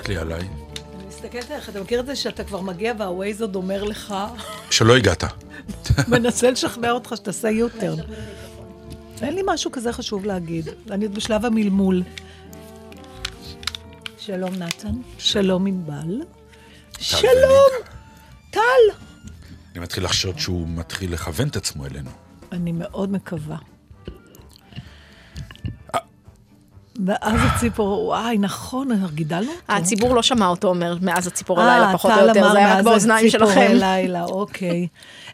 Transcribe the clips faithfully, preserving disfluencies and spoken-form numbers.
תסתכלי עליי. אני מסתכלת עליך, אתה מכיר את זה שאתה כבר מגיע והווייז עוד אומר לך... שלא הגעת. מנסה לשכנע אותך שתעשה יותר. אין לי משהו כזה חשוב להגיד. אני עוד בשלב המלמול. שלום נתן. שלום ענבל. שלום! טל! אני מתחיל לחשוד שהוא מתחיל לכוון את עצמו אלינו. אני מאוד מקווה. ואז הציפור, וואי, נכון, גידלנו אותו. הציבור לא שמע אותו אומר, מאז הציפור הלילה, פחות או יותר, זה היה רק באוזניים שלכם. הציפור הלילה, אוקיי.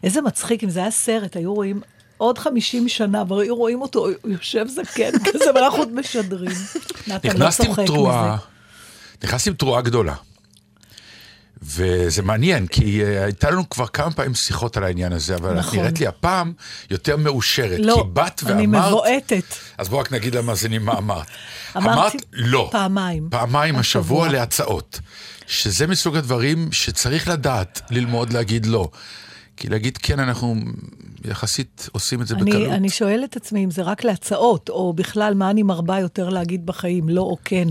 איזה מצחיק, אם זה היה סרט, היו רואים עוד חמישים שנה, והיו רואים אותו, יושב זקן, כזה מלאכות משדרים. נכנסתי עם תרועה גדולה. וזה מעניין, כי הייתה לנו כבר כמה פעמים שיחות על העניין הזה, אבל את נראית לי הפעם יותר מאושרת, כי באת ואמרת... אני מבועטת. אז בואו רק נגיד למאזינים מה אמרת. אמרת לא. פעמיים. פעמיים השבוע להצעות. שזה מסוג הדברים שצריך לדעת, ללמוד להגיד לא. כי להגיד כן, אנחנו יחסית עושים את זה בקלות. אני שואלת את עצמי אם זה רק להצעות, או בכלל מה אני מרבה יותר להגיד בחיים, לא או כן.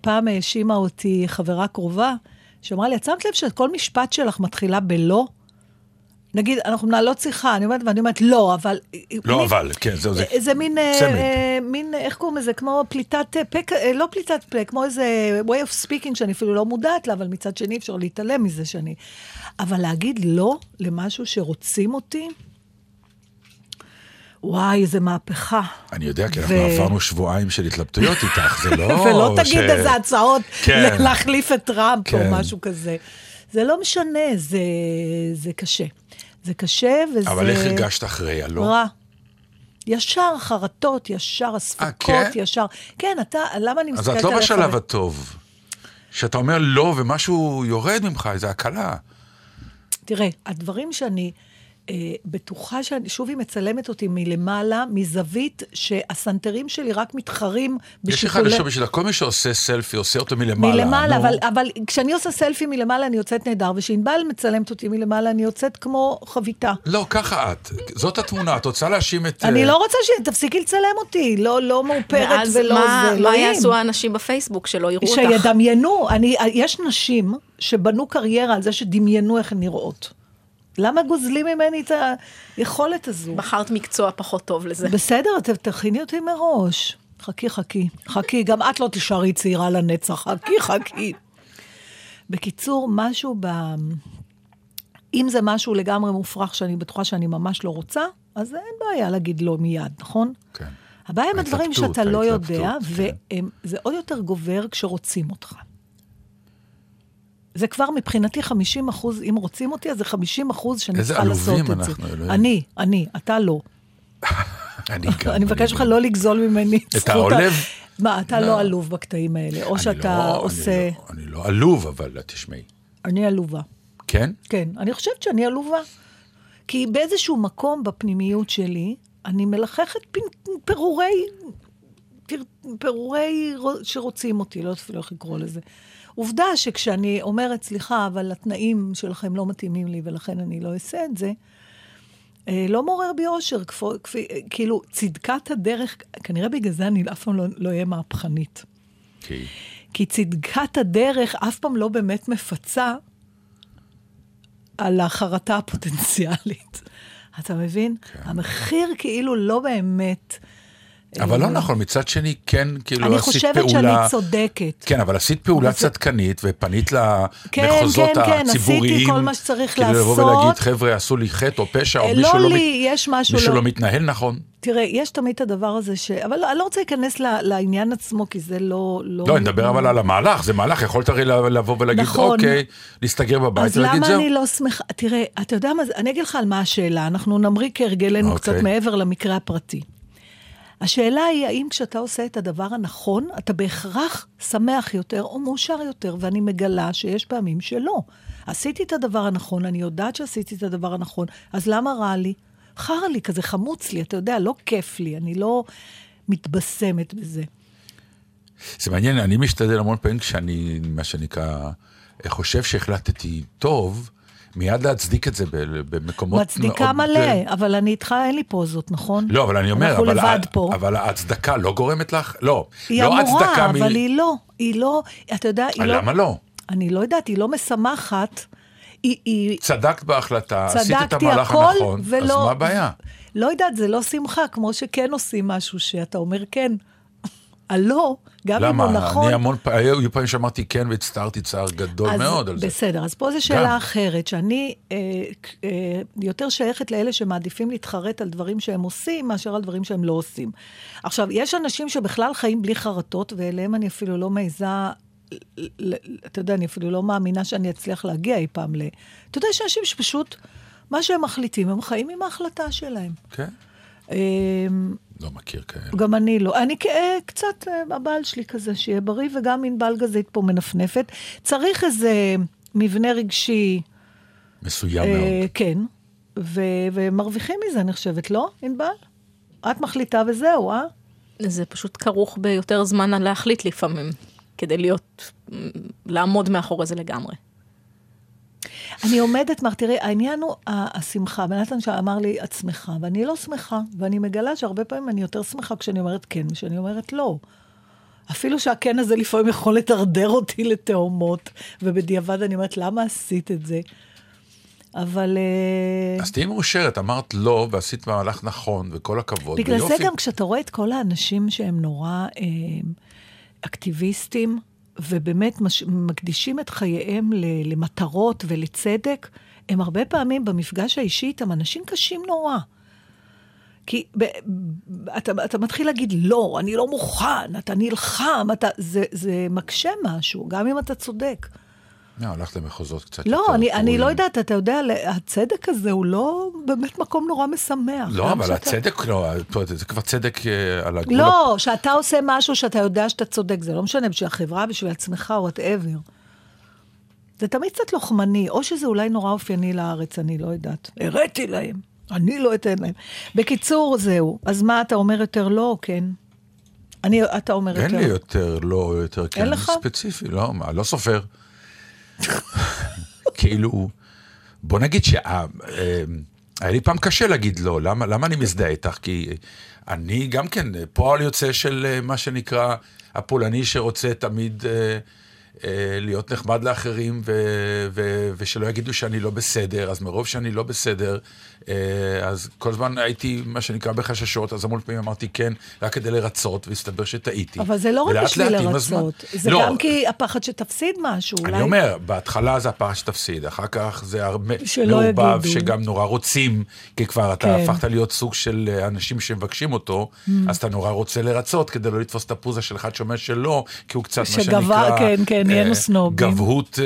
פעם האשימה אותי חברה קרובה, שאומרה לי, את שמת לב שכל משפט שלך מתחילה בלא? נגיד, אנחנו לא צריכה, אני אומרת, ואני אומרת, לא, אבל... לא, מין, אבל, כן, זהו זה. זה מין, אה, מין, איך קוראים לזה, כמו פליטת פה, אה, לא פליטת פה, כמו איזה way of speaking, שאני אפילו לא מודעת לה, אבל מצד שני אפשר להתעלם מזה שאני... אבל להגיד לא למשהו שרוצים אותי, וואי, זה מהפכה. אני יודע, כי אנחנו עברנו שבועיים של התלבטויות איתך, זה לא... ולא תגיד איזה הצעות להחליף את טראמפ או משהו כזה. זה לא משנה, זה קשה. זה קשה וזה... אבל איך הרגשת אחרי הלא? רע. ישר חרטות, ישר הספקות, ישר... כן, אתה... למה אני מסתכלת עליך? אז את לא בשלב הטוב. שאתה אומר לא ומשהו יורד ממך, זה הקלה. תראה, הדברים שאני... בטוחה ששוב היא מצלמת אותי מלמעלה, מזווית שהסנטרים שלי רק מתחרים יש לך לשאול בשבילה, כל מי שעושה סלפי עושה אותו מלמעלה, מלמעלה אבל, אבל כשאני עושה סלפי מלמעלה אני יוצאת נהדר ושאינבל מצלמת אותי מלמעלה אני יוצאת כמו חביתה. לא, ככה את זאת התמונה, את רוצה להאשים את אני לא רוצה שתפסיקי לצלם אותי לא, לא מאופרת ולא מה, זה מה יעשו האנשים בפייסבוק שלא יראו אותך שידמיינו, אני, יש נשים שבנו קריירה על זה שדמיינו איך נראות למה גוזלים ממני את היכולת הזו? בחרת מקצוע פחות טוב לזה. בסדר, תכיני אותי מראש. חכי, חכי. חכי, גם את לא תשארי צעירה לנצח. חכי, חכי. בקיצור, משהו ב... אם זה משהו לגמרי מופרך שאני בטוחה שאני ממש לא רוצה, אז אין בעיה להגיד לא מיד, נכון? כן. הבעיה עם הדברים שאתה לא יודע, וזה עוד יותר גובר כשרוצים אותך. זה כבר מבחינתי חמישים אחוז, אם רוצים אותי, אז זה חמישים אחוז שנצטרך לעשות את זה. איזה עלובים אנחנו, אלוהים. אני, אני, אתה לא. אני גם. אני מבקש לך לא לגזול ממני. את העולב? מה, אתה לא עלוב בקטעים האלה, או שאתה עושה... אני לא עלוב, אבל תשמעי. אני עלובה. כן? כן, אני חושבת שאני עלובה. כי באיזשהו מקום בפנימיות שלי, אני מלחכת פירורי, פירורי שרוצים אותי, לא אפילו איך לקרוא לזה. עובדה שכשאני אומרת, סליחה, אבל התנאים שלכם לא מתאימים לי, ולכן אני לא אעשה את זה, לא מעורר בי אושר, כאילו, צדקת הדרך, כנראה בגלל זה אני אף פעם לא אהיה מהפכנית. כי צדקת הדרך אף פעם לא באמת מפצה על החרטה הפוטנציאלית. אתה מבין? המחיר כאילו לא באמת... אבל לא נכון, מצד שני, כן, כאילו, עשית פעולה... אני חושבת שאני צודקת. כן, אבל עשית פעולה צדקנית, ופנית למחוזות הציבוריים. כן, כן, כן, עשיתי כל מה שצריך לעשות. כאילו לבוא ולהגיד, חבר'ה, עשו לי חטא או פשע, או מישהו לא מתנהל נכון. תראה, יש תמיד את הדבר הזה ש... אבל אני לא רוצה להיכנס לעניין עצמו, כי זה לא... לא, נדבר אבל על המהלך, זה מהלך, יכולת הרי לבוא ולהגיד, אוקיי, להסתגר בבית, ולהגיד זהו. אז למה אני לא שמחה... תראה, אתה יודע מה, אני אגיד לך על מה השאלה, אנחנו נמריא כהרגלנו קצת מעבר למקרה הפרטי. השאלה היא, האם כשאתה עושה את הדבר הנכון, אתה בהכרח שמח יותר או מאושר יותר, ואני מגלה שיש פעמים שלא. עשיתי את הדבר הנכון, אני יודעת שעשיתי את הדבר הנכון, אז למה רע לי? חר לי, כזה חמוץ לי, אתה יודע, לא כיף לי, אני לא מתבשמת בזה. זה מעניין, אני משתדל המון פעמים כשאני, מה שנקרא, חושב שהחלטתי טוב, מיד להצדיק את זה במקומות... מצדיקה מלא, אבל אני איתך, אין לי פה זאת, נכון? לא, אבל אני אומר, אבל ההצדקה לא גורמת לך? לא. היא אמורה, אבל היא לא. היא לא, אתה יודע, היא לא... למה לא? אני לא יודעת, היא לא משמחת. צדקת בהחלטה, עשית את המהלך הנכון, אז מה הבעיה? לא יודעת, זה לא שמחה, כמו שכן עושים משהו שאתה אומר כן. הלא, גם אם הוא נכון... למה? אני המון פעמים שאמרתי כן, והצטערתי צער גדול מאוד על זה. בסדר, אז פה זו שאלה אחרת, שאני יותר שייכת לאלה שמעדיפים להתחרט על דברים שהם עושים, מאשר על דברים שהם לא עושים. עכשיו, יש אנשים שבכלל חיים בלי חרטות, ואליהם אני אפילו לא מעיזה... אתה יודע, אני אפילו לא מאמינה שאני אצליח להגיע אי פעם ל... אתה יודע, יש אנשים שפשוט, מה שהם מחליטים, הם חיים עם ההחלטה שלהם. כן. לא מכיר כאלה. גם אני לא. אני קצת, הבעל שלי כזה שיהיה בריא, וגם מין בעל גזית פה מנפנפת. צריך איזה מבנה רגשי... מסוים מאוד. כן. ומרוויחים מזה, אני חושבת, לא? אין בעל? את מחליטה וזהו, אה? זה פשוט כרוך ביותר זמן להחליט לפעמים. כדי להיות, לעמוד מאחורי זה לגמרי. אני עומדת, מר, תראי, העניין הוא השמחה, בנתן שאמר לי, את שמחה, ואני לא שמחה, ואני מגלה שהרבה פעמים אני יותר שמחה כשאני אומרת כן, כשאני אומרת לא. אפילו שהכן הזה לפעמים יכול לתרדר אותי לתאומות, ובדיעבד אני אומרת, למה עשית את זה? אבל... אז תהי מאושרת, אמרת לא, ועשית מהלך נכון, וכל הכבוד. בגלל זה גם כשאתה רואה את כל האנשים שהם נורא... אקטיביסטים, ובאמת מקדישים את חייהם למטרות ולצדק, הם הרבה פעמים במפגש האישי איתם אנשים קשים נורא. כי ב, אתה, אתה מתחיל להגיד, לא, אני לא מוכן, אתה נלחם, אתה, זה, זה מקשה משהו, גם אם אתה צודק. לא, הלכת למחוזות קצת יותר. לא, אני לא יודעת, אתה יודע, הצדק הזה הוא לא באמת מקום נורא משמח. לא, אבל הצדק, לא, זה כבר צדק על הגבול. לא, שאתה עושה משהו שאתה יודע שאתה צודק, זה לא משנה בשביל החברה, בשביל עצמך, whatever. זה תמיד קצת לוחמני, או שזה אולי נורא אופייני לארץ, אני לא יודעת. הראיתי להם, אני לא אתן להם. בקיצור, זהו. אז מה, אתה אומר יותר לא או כן? אתה אומר יותר... אין לי יותר לא, יותר כן, ספציפי, לא, מה, לא סופר. כאילו, בוא נגיד שהיה לי פעם קשה להגיד לא, למה אני מזדהה איתך? כי אני גם כן פועל יוצא של מה שנקרא הפולני שרוצה תמיד להיות נחמד לאחרים ושלא יגידו שאני לא בסדר, אז מרוב שאני לא בסדר, אז כל הזמן הייתי מה שנקרא בחששות, אז המון פעמים אמרתי כן, רק כדי לרצות, והסתבר שטעיתי. אבל זה לא רק בשביל לרצות, זה גם כי הפחד שתפסיד משהו. אני אומר, בהתחלה זה הפחד שתפסיד, אחר כך זה הרבה מעובב שגם נורא רוצים, כי כבר אתה הפכת להיות סוג של אנשים שמבקשים אותו, אז אתה נורא רוצה לרצות, כדי לא לתפוס את הפוזה של אחד שאומר שלא, כי הוא קצת מה שנקרא... גבהות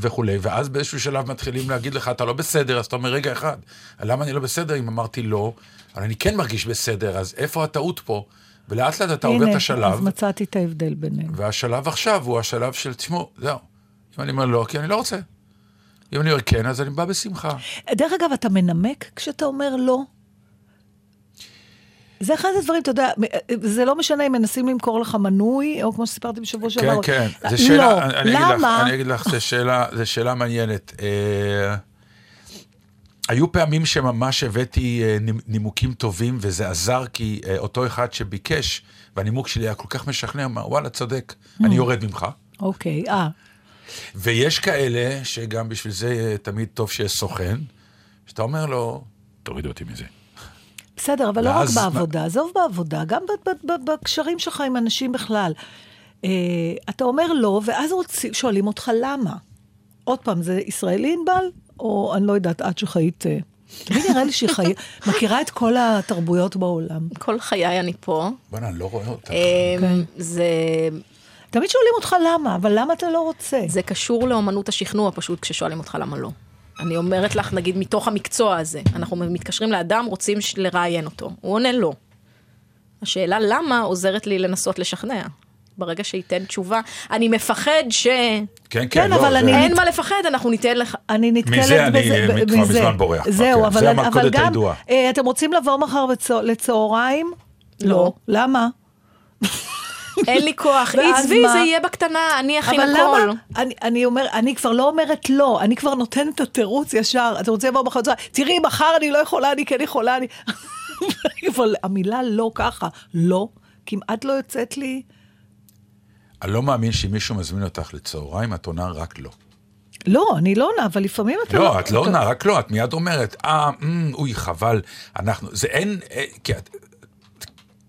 וכו'. ואז באיזשהו שלב מתחילים להגיד לך, אתה לא בסדר, אז אתה אומר, רגע אחד, למה אני לא בסדר? אם אמרתי לא, אבל אני כן מרגיש בסדר, אז איפה הטעות פה? ולאט לאט אתה עובר את השלב. אז מצאתי את ההבדל ביניהם. והשלב עכשיו הוא השלב של, תשמעו, זהו. אם אני אומר לא, כי אני לא רוצה. אם אני אומר כן, אז אני בא בשמחה. דרך אגב, אתה מנמק כשאתה אומר לא? זה אחד הדברים, אתה יודע, זה לא משנה אם מנסים למכור לך מנוי, או כמו שסיפרתי בשבוע שעבר. כן, כן, זה שאלה, אני אגיד לך, זה שאלה מעניינת. היו פעמים שממש הבאתי נימוקים טובים, וזה עזר, כי אותו אחד שביקש, והנימוק שלי היה כל כך משכנע, אמר, וואלה, צודק, אני יורד ממך. אוקיי, אה. ויש כאלה, שגם בשביל זה תמיד טוב שיש סוכן, שאתה אומר לו, תוריד אותי מזה. בסדר, אבל לא רק בעבודה, עזוב בעבודה, גם בקשרים שלך עם אנשים בכלל. אתה אומר לא, ואז שואלים אותך למה. עוד פעם, זה ישראלי אינבל? או אני לא יודעת, עד שחיית... מי נראה לי שהיא חיית? מכירה את כל התרבויות בעולם. כל חיי אני פה. בוא'נה, אני לא רואה אותך. זה... תמיד שואלים אותך למה, אבל למה אתה לא רוצה? זה קשור לאמנות השכנוע פשוט, כששואלים אותך למה לא. אני אומרת לך, נגיד, מתוך המקצוע הזה, אנחנו מתקשרים לאדם, רוצים לראיין אותו. הוא עונה לא. השאלה למה עוזרת לי לנסות לשכנע. ברגע שייתן תשובה, אני מפחד ש... כן, כן, אבל אין מה לפחד, אנחנו ניתן לך... אני נתקלת בזה. מזה אני מזמן בורח. זהו, אבל גם... זה המקודת הידועה. אתם רוצים לבוא מחר לצהריים? לא. למה? אין לי כוח, עצבי, זה יהיה בקטנה, אני אכין הכל. אני כבר לא אומרת לא, אני כבר נותנת את התירוץ ישר, אתה רוצה לבוא מחר, תראי, מחר אני לא יכולה, אני כן יכולה, אבל המילה לא ככה, לא, כמעט לא יוצאת לי... אני לא מאמין שמישהו מזמין אותך לצהריים, את עונה רק לא. לא, אני לא עונה, אבל לפעמים אתה לא... לא, את לא עונה, רק לא, את מיד אומרת, אה, אוי, חבל, אנחנו... זה אין...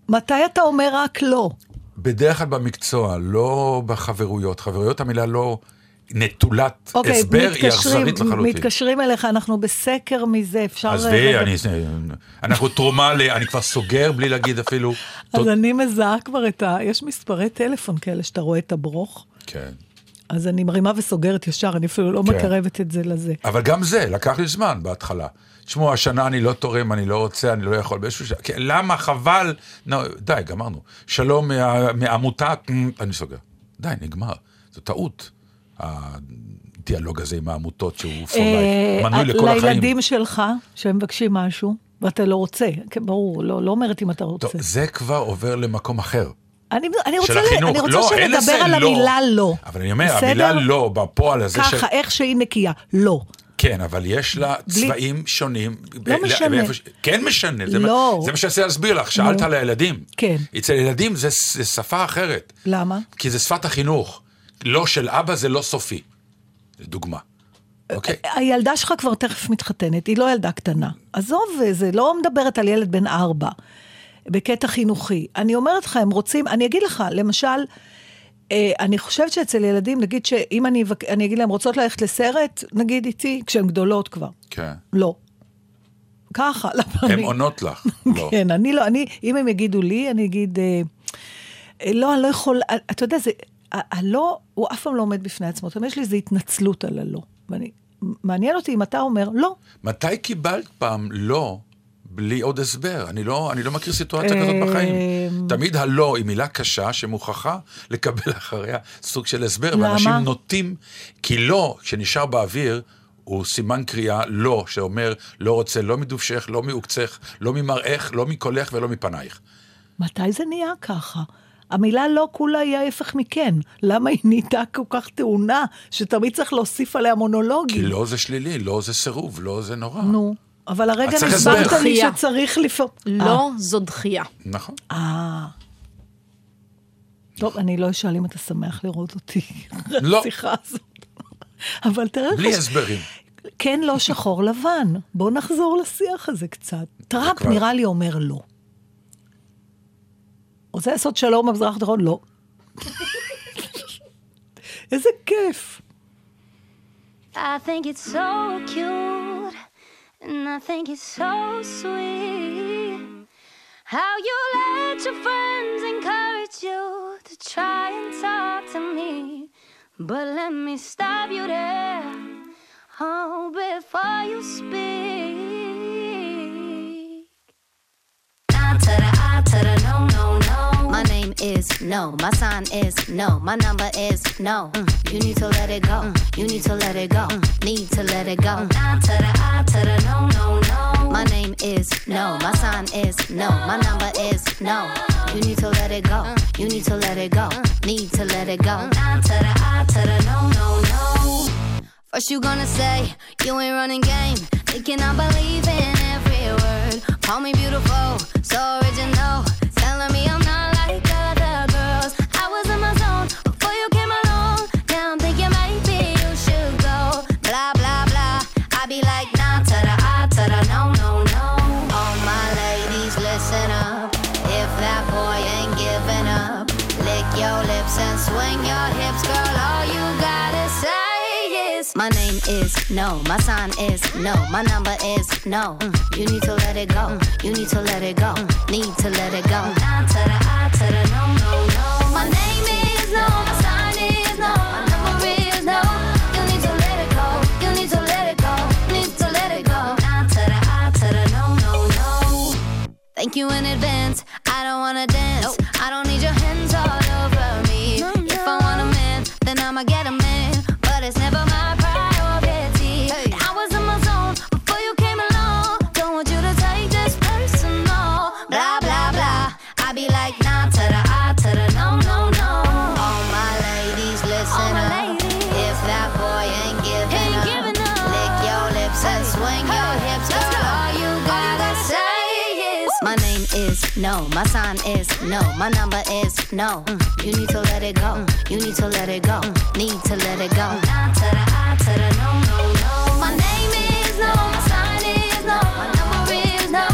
מתי אתה אומר רק לא? בדרך כלל במקצוע, לא בחברויות. חברויות המילה לא... נטולת הסבר היא אכזרית לחלוטין. מתקשרים אליך, אנחנו בסקר מזה, אפשר... אז די, אנחנו תרומה ל... אני כבר סוגר בלי להגיד אפילו... אז אני מזהה כבר את ה... יש מספרי טלפון כאלה שאתה רואה את הברוך. כן. אז אני מרימה וסוגרת ישר, אני אפילו לא מקרבת את זה לזה. אבל גם זה, לקח לי זמן בהתחלה. תשמעו, השנה אני לא תורם, אני לא רוצה, אני לא יכול באיזשהו... למה? חבל? די, גמרנו. שלום מעמותה, אני סוגר. די, נגמר. זו טעות. הדיאלוג הזה עם העמותות שהוא מנוי לכל החיים. לילדים שלך, שהם מבקשים משהו, ואתה לא רוצה, ברור, לא אומרת אם אתה רוצה. זה כבר עובר למקום אחר. אני רוצה שנדבר על המילה לא. אבל אני אומר, המילה לא, בפועל הזה... ככה, איך שהיא נקייה, לא. כן, אבל יש לה צבעים שונים. לא משנה. כן משנה, זה מה שאני רוצה להסביר לך, שאלת על הילדים. כן. אצל ילדים זה שפה אחרת. למה? כי זה שפת החינוך. לא של אבא זה לא סופי. זה דוגמה. אוקיי. הילדה שלך כבר תכף מתחתנת, היא לא ילדה קטנה. עזוב, זה לא מדברת על ילד בן ארבע, בקטע חינוכי. אני אומרת לך, הם רוצים, אני אגיד לך, למשל, אני חושבת שאצל ילדים, נגיד שאם אני, אני אגיד להם, רוצות ללכת לסרט, נגיד איתי, כשהן גדולות כבר. כן. לא. ככה. הן עונות לך. כן, אני לא, אני, אם הם יגידו לי, אני אגיד, לא, אני לא יכול, אתה יודע, זה... הלא, הוא אף פעם לא עומד בפני עצמו. זאת אומרת, יש לי איזו התנצלות על הלא. ואני, מעניין אותי אם אתה אומר לא. מתי קיבלת פעם לא בלי עוד הסבר? אני לא, אני לא מכיר סיטואציה כזאת בחיים. תמיד הלא היא מילה קשה שמוכחה לקבל אחריה סוג של הסבר. למה? ואנשים נוטים, כי לא, כשנשאר באוויר, הוא סימן קריאה לא, שאומר לא רוצה, לא מדובשך, לא מעוקצך, לא ממראך, לא מקולך ולא מפנייך. מתי זה נהיה ככה? המילה לא כולה היא ההפך מכן. למה היא נהייתה כל כך טעונה, שתמיד צריך להוסיף עליה מונולוגים? כי לא זה שלילי, לא זה סירוב, לא זה נורא. נו, אבל הרגע נסברת לי שצריך לפעמים... לא, זו דחייה. נכון. אה... טוב, אני לא אשאל אם אתה שמח לראות אותי. לא. השיחה הזאת. אבל תראה... בלי הסברים. כן, לא שחור לבן. בואו נחזור לשיח הזה קצת. טראמפ נראה לי אומר לא. רוצה לעשות שלום במזרח התיכון? לא. איזה כיף. I think it's so cute and I think it's so sweet how you let your friends encourage you to try and talk to me but let me stop you there oh before you speak Atara atara no no no My name is no, my sign is no, my number is no. Mm. You need to let it go, mm. you need to let it go, mm. need to let it go. I to the, I to the, no, no, no. My name is no, my sign is no, my number is no. You need to let it go, mm. you need to let it go, mm. need to let it go. I to the, I to the, no, no, no. First you gonna say, you ain't running game, thinking I believe in every word. Call me beautiful, so original, telling me I'm not. My name is no, my sign is no, my number is no. Mm. You need to let it go, mm. you need to let it go, mm. need to let it go. I to the, I to the, no, no, no. My name is no, my sign is no, my number is no. You need to let it go, you need to let it go, need to let it go. I to the, I to the, no, no, no. Thank you in advance, I don't wanna dance, nope. I don't need your hands all over me. No, no. If I want a man, then I'ma get a man, but it's never my problem. My name is no, my sign is no, my number is no. Mm. You need to let it go, mm. you need to let it go, mm. need to let it go. I to the I to the no, no, no. My name is no, my sign is no, my number is no.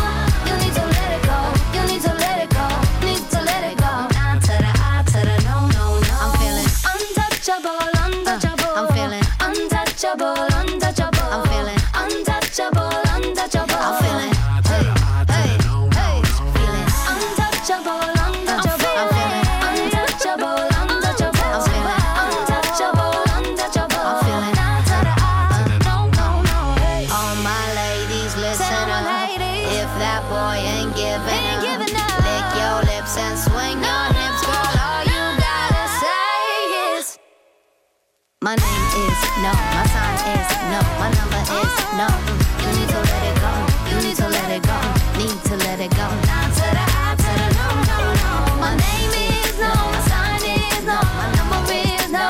You need to let it go, you need to let it go, need to let it go. I to the I to the no, no, no. I'm feeling untouchable, untouchable. Uh, I'm feeling untouchable, untouchable. I'm feeling untouchable, untouchable. I'm feeling My name is no, my sign is no, my number is no. You need to let it go, you need to let it go, need to let it go. Down to the I to the no, no, no. My name is no, my sign is no, my number is no.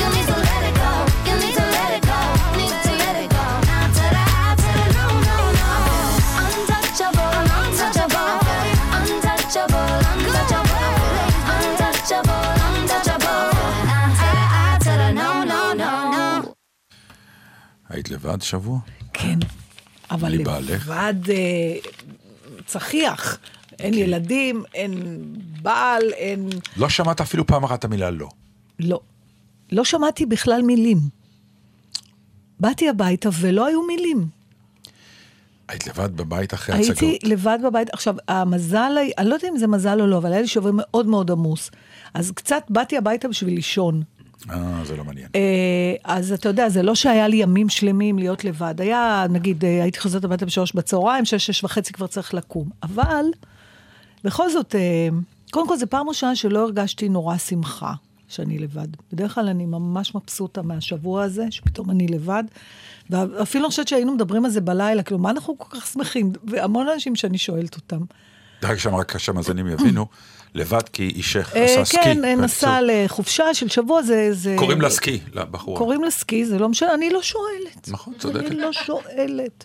You need to let it go, you need to let it go, need to let it go. Down to the I to the no, no, no. Untouchable, untouchable, untouchable, untouchable, untouchable, untouchable. היית לבד שבוע? כן, אבל לבד צחיח. אין ילדים, אין בעל, אין... לא שמעת אפילו פעם אחת המילה לא. לא. לא שמעתי בכלל מילים. באתי הביתה ולא היו מילים. היית לבד בבית אחרי הצגות? הייתי לבד בבית. עכשיו, המזל, אני לא יודע אם זה מזל או לא, אבל היה לי שבוע מאוד מאוד עמוס. אז קצת באתי הביתה בשביל לישון. אה, זה לא מעניין. אז אתה יודע, זה לא שהיה לי ימים שלמים להיות לבד. היה, נגיד, הייתי חוזרת הביתה בשלוש בצהריים, שש, שש וחצי כבר צריך לקום. אבל, בכל זאת, קודם כל, זה פעם ראשונה שלא הרגשתי נורא שמחה שאני לבד. בדרך כלל אני ממש מבסוטה מהשבוע הזה, שפתאום אני לבד. ואפילו אני חושבת שהיינו מדברים על זה בלילה, כאילו, מה אנחנו כל כך שמחים? והמון אנשים שאני שואלת אותם. דרך שם רק כשהמאזנים יבינו, לבד כי אישך עשה סקי. כן, נסע לחופשה של שבוע, זה... קוראים לה סקי, לבחורה. קוראים לה סקי, זה לא משנה, אני לא שואלת. נכון, צודקת. אני לא שואלת.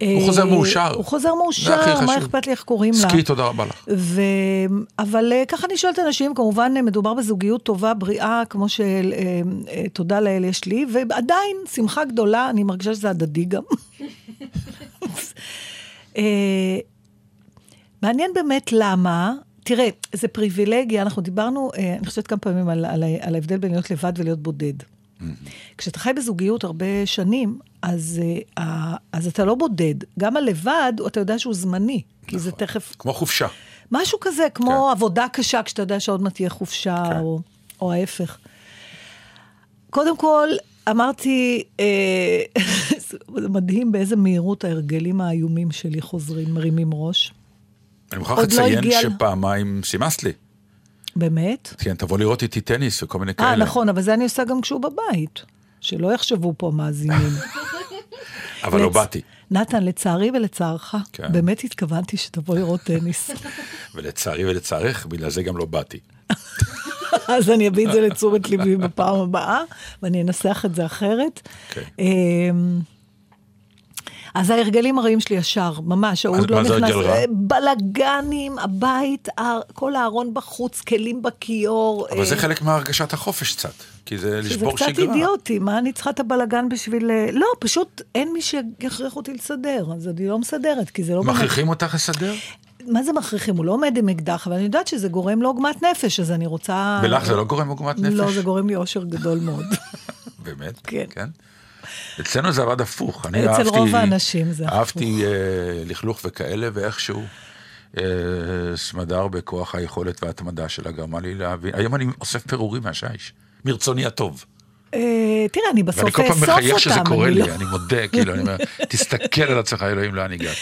הוא חוזר מאושר. הוא חוזר מאושר, מה אכפת לי איך קוראים לה. סקי, תודה רבה לך. אבל ככה אני שואלת אנשים, כמובן מדובר בזוגיות טובה, בריאה, כמו שתודה לאל יש לי, ועדיין שמחה גדולה, אני מרגישה שזה הדדי גם. מעניין באמת למה, תראה, זה פריבילגיה, אנחנו דיברנו, אני חושבת כמה פעמים על, על, על ההבדל בין להיות לבד ולהיות בודד. Mm-hmm. כשאתה חי בזוגיות הרבה שנים, אז, uh, אז אתה לא בודד. גם הלבד, אתה יודע שהוא זמני, נכון. כי זה תכף... כמו חופשה. משהו כזה, כמו כן. עבודה קשה, כשאתה יודע שעוד מעט תהיה חופשה, כן. או, או ההפך. קודם כל, אמרתי, uh, זה מדהים באיזה מהירות ההרגלים האיומים שלי חוזרים, מרימים ראש. אני מוכרח לציין לא שפעמיים שימסת לי. באמת? כן, תבוא לראות איתי טניס וכל מיני 아, כאלה. אה, נכון, אבל זה אני עושה גם כשהוא בבית. שלא יחשבו פה מאזינים. אבל לצ... לא באתי. נתן, לצערי ולצערך, כן. באמת התכוונתי שתבוא לראות טניס. ולצערי ולצערך, בגלל זה גם לא באתי. אז אני אביא את זה לצורת ליבי בפעם הבאה, ואני אנסח את זה אחרת. כן. Okay. אז ההרגלים הרעים שלי ישר, ממש, עוד לא נכנס, בלגנים, הבית, כל הארון בחוץ, כלים בכיור. אבל זה חלק מהרגשת החופש קצת, כי זה לשבור שגרה. זה קצת אידיוטי, מה אני צריכה את הבלגן בשביל... לא, פשוט אין מי שיכריח אותי לסדר, אז אני לא מסדרת, כי זה לא... מכריחים אותך לסדר? מה זה מכריחים? הוא לא עומד עם אקדח, אבל אני יודעת שזה גורם לו עוגמת נפש, אז אני רוצה... בלך זה לא גורם עוגמת נפש? לא, זה גורם לי אושר גדול מאוד. באמת? כן. אצלנו זה עבד הפוך. אצל רוב האנשים זה הפוך. אהבתי לכלוך וכאלה, ואיכשהו סמדר בכוח היכולת והתמדה שלה גרמה לי להבין. היום אני אוסף פירורים מהשייש, מרצוני הטוב. תראה, אני בסוף אאסוף אותם. ואני כל פעם מחייך שזה קורה לי, אני מודה, כאילו, אני אומר, תסתכל על עצמך, אלוהים, לאן הגעת.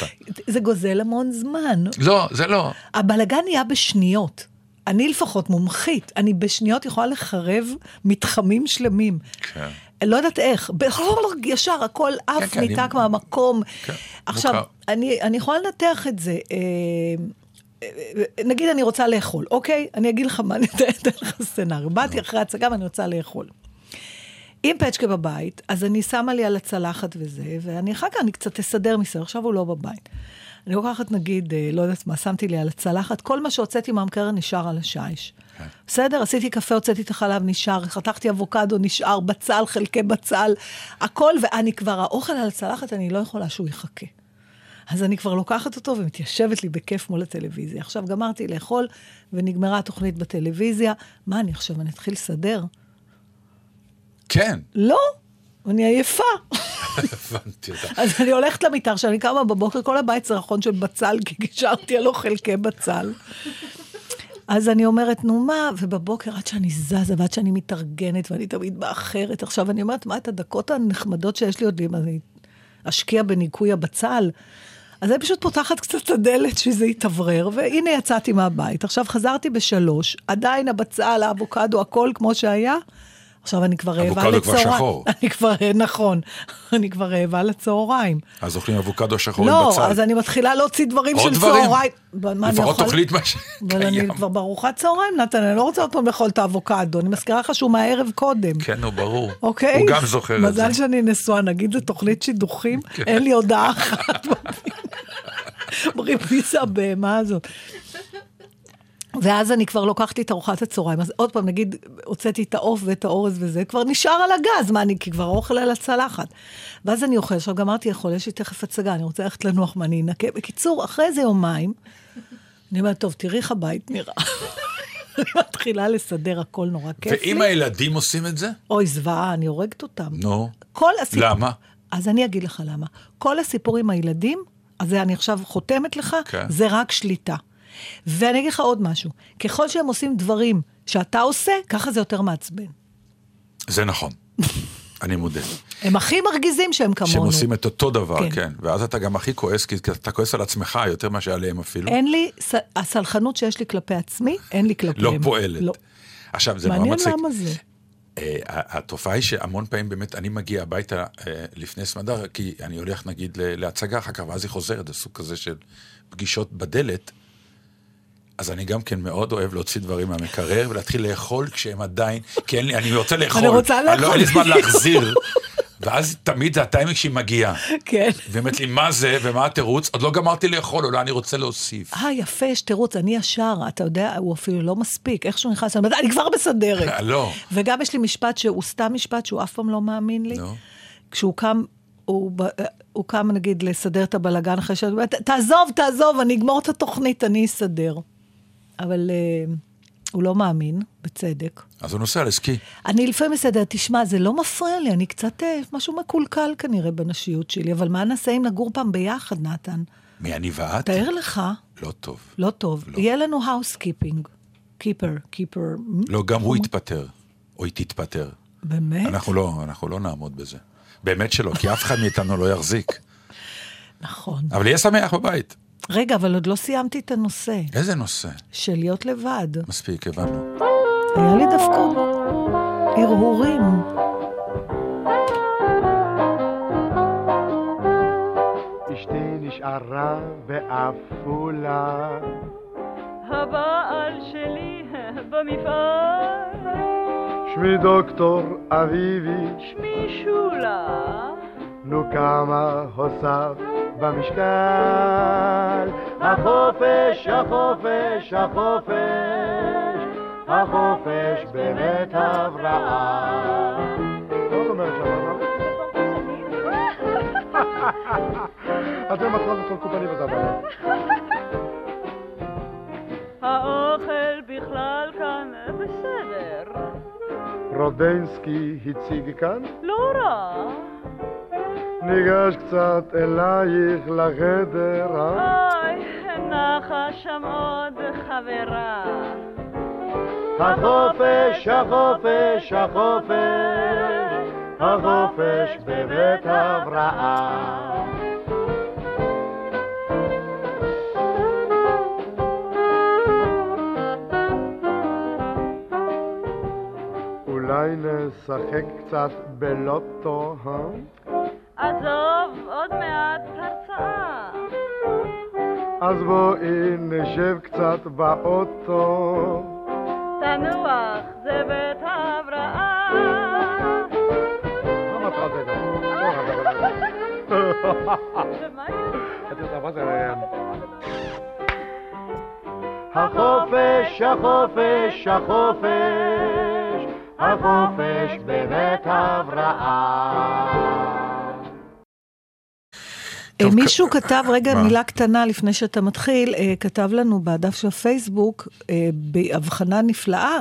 זה גוזל המון זמן. לא, זה לא. הבלגן נהיה בשניות. אני לפחות מומחית. אני בשניות יכולה לחרב מתחמים שלמים. כן. לא יודעת איך, ישר, הכל אף ניתק מהמקום. עכשיו, אני יכולה לנתח את זה. נגיד, אני רוצה לאכול, אוקיי? אני אגיד לך מה, אני אתן לך סצנר. באתי אחרי הצגה ואני רוצה לאכול. אם פצ'קה בבית, אז אני שמה לי על הצלחת וזה, ואני אחר כך אני קצת אסדר מסדר, עכשיו הוא לא בבית. אני לוקחת, נגיד, לא יודעת מה, שמתי לי על הצלחת, כל מה שהוצאתי מהמקרר נשאר על השיש. בסדר, עשיתי קפה, הוצאתי את החלב, נשאר, חתכתי אבוקדו, נשאר, בצל, חלקי בצל, הכל, ואני כבר, האוכל על הצלחת, אני לא יכולה שהוא יחכה. אז אני כבר לוקחת אותו ומתיישבת לי בכיף מול הטלוויזיה. עכשיו גמרתי לאכול, ונגמרה התוכנית בטלוויזיה. מה, אני עכשיו, אני אתחיל לסדר? כן. לא, אני עייפה. אז אני הולכת למיטה, שאני קמה בבוקר, כל הבית צרחון של בצל, כי גישרתי עלו חלקי בצל. אז אני אומרת, נו מה, ובבוקר עד שאני זזה, ועד שאני מתארגנת, ואני תמיד באחרת. עכשיו אני אומרת, מה את הדקות הנחמדות שיש לי עוד לי, אני אשקיע בניקוי הבצל. אז אני פשוט פותחת קצת את הדלת, שזה יתברר, והנה יצאתי מהבית. עכשיו חזרתי בשלוש, עדיין הבצל, האבוקדו, הכל כמו שהיה. עכשיו אני כבר רעבה לצהריים. אני כבר, נכון, אני כבר רעבה לצהריים. אז אוכלים אבוקדו שחור עם בצל. לא, אז אני מתחילה להוציא דברים של צהריים. לפחות תוכלית מה שקיים. אבל אני כבר ברוכת צהריים, נתן, אני לא רוצה עוד פעם לאכול את האבוקדו. אני מזכירה לך שהוא מהערב קודם. כן, הוא ברור. אוקיי? הוא גם זוכר את זה. מזל שאני נשואה, נגיד, זה תוכנית שידוכים, אין לי הודעה אחת. מריפיסה בהמה הזאת. ואז אני כבר לוקחתי את ארוחת הצהריים, אז עוד פעם נגיד, הוצאתי את העוף ואת האורז וזה, כבר נשאר על הגז, מה אני, כי כבר אוכל על הצלחת. ואז אני אוכל, עכשיו גמרתי, יכול, יש לי תכף הצגה, אני רוצה ללכת לנוח, מה אני אנקה? בקיצור, אחרי זה יומיים, אני אומרת, טוב, תראי איך הבית נראה. אני מתחילה לסדר, הכל נורא כיף לי. ואם הילדים עושים את זה? אוי, זוועה, אני הורגת אותם. נו, למה? אז אני אגיד לך למה. כל הסיפור עם הילדים, אז אני עכשיו חותמת לך, זה רק שליטה. ואני אגיד לך עוד משהו, ככל שהם עושים דברים שאתה עושה, ככה זה יותר מעצבן. זה נכון, אני מודה. הם הכי מרגיזים שהם כמונו. שהם עושים את אותו דבר, כן. כן. ואז אתה גם הכי כועס, כי אתה כועס על עצמך יותר מה שעליהם אפילו. אין לי, הסלחנות שיש לי כלפי עצמי, אין לי כלפיהם. לא פועלת. לא. עכשיו, זה מעניין למה זה. Uh, התופעה היא שהמון פעמים באמת אני מגיע הביתה uh, לפני סמדר, כי אני הולך נגיד להצגה אחר כך, ואז היא חוזרת, הסוג כזה של פגישות בדלת, אז אני גם כן מאוד אוהב להוציא דברים מהמקרר, ולהתחיל לאכול כשהם עדיין, כי אני רוצה לאכול, אני לא אין לי זמן להחזיר, ואז תמיד זה הטיימינג שהיא מגיעה. כן. ואומרת לי, מה זה, ומה התירוץ? עוד לא גמרתי לאכול, אולי אני רוצה להוסיף. אה, יפה, יש תירוץ, אני ישר, אתה יודע, הוא אפילו לא מספיק, איך שהוא נכנס, אני כבר מסדרת. לא. וגם יש לי משפט שהוא סתם משפט, שהוא אף פעם לא מאמין לי. לא. כשהוא קם... הוא, הוא קם, נגיד, לסדר את הבלגן אחרי שאתה אומרת, תעזוב, תעזוב, אני אגמור את התוכנית, אני אסדר. אבל uh, הוא לא מאמין, בצדק. אז הוא נוסע לסקי. אני לפעמים מסדר, תשמע, זה לא מפריע לי, אני קצת משהו מקולקל כנראה בנשיות שלי, אבל מה נעשה אם נגור פעם ביחד, נתן? מי אני ואת? תאר לך. לא טוב. לא טוב. לא. יהיה לנו housekeeping. keeper, keeper. לא, גם הוא יתפטר, או היא תתפטר. באמת? אנחנו לא, אנחנו לא נעמוד בזה. באמת שלא, כי אף אחד מאיתנו לא יחזיק. נכון. אבל יהיה שמח בבית. רגע, אבל עוד לא סיימתי את הנושא. איזה נושא? של להיות לבד. מספיק, הבנו. היה לי דווקא הרהורים. אשתי נשארה באפולה. הבעל שלי במפעל. שמי דוקטור אביבי, שמי שולה, נו כמה הוסף במשקל. החופש, החופש, החופש, החופש באמת הברעה. לא אומרת למה, לא? אתם מתראות את כל קופני בזמן. האוכל בכלל כאן בסדר. רודנסקי הציג כאן? לא רע. ניגש קצת אלייך לחדר. אוי, נחה שם עוד חברה. החופש, החופש, החופש, החופש בבית הבראה. אולי נשחק קצת בלוטו, עזוב, עוד מעט הרצאה. אז בואי נשב קצת באוטו. תנוח, זה בית הבראה. מה מטרת זה? החופש, החופש, החופש, החופש בבית אברהם. מישהו כתב, רגע מילה קטנה לפני שאתה מתחיל, כתב לנו בדף של הפייסבוק, בהבחנה נפלאה,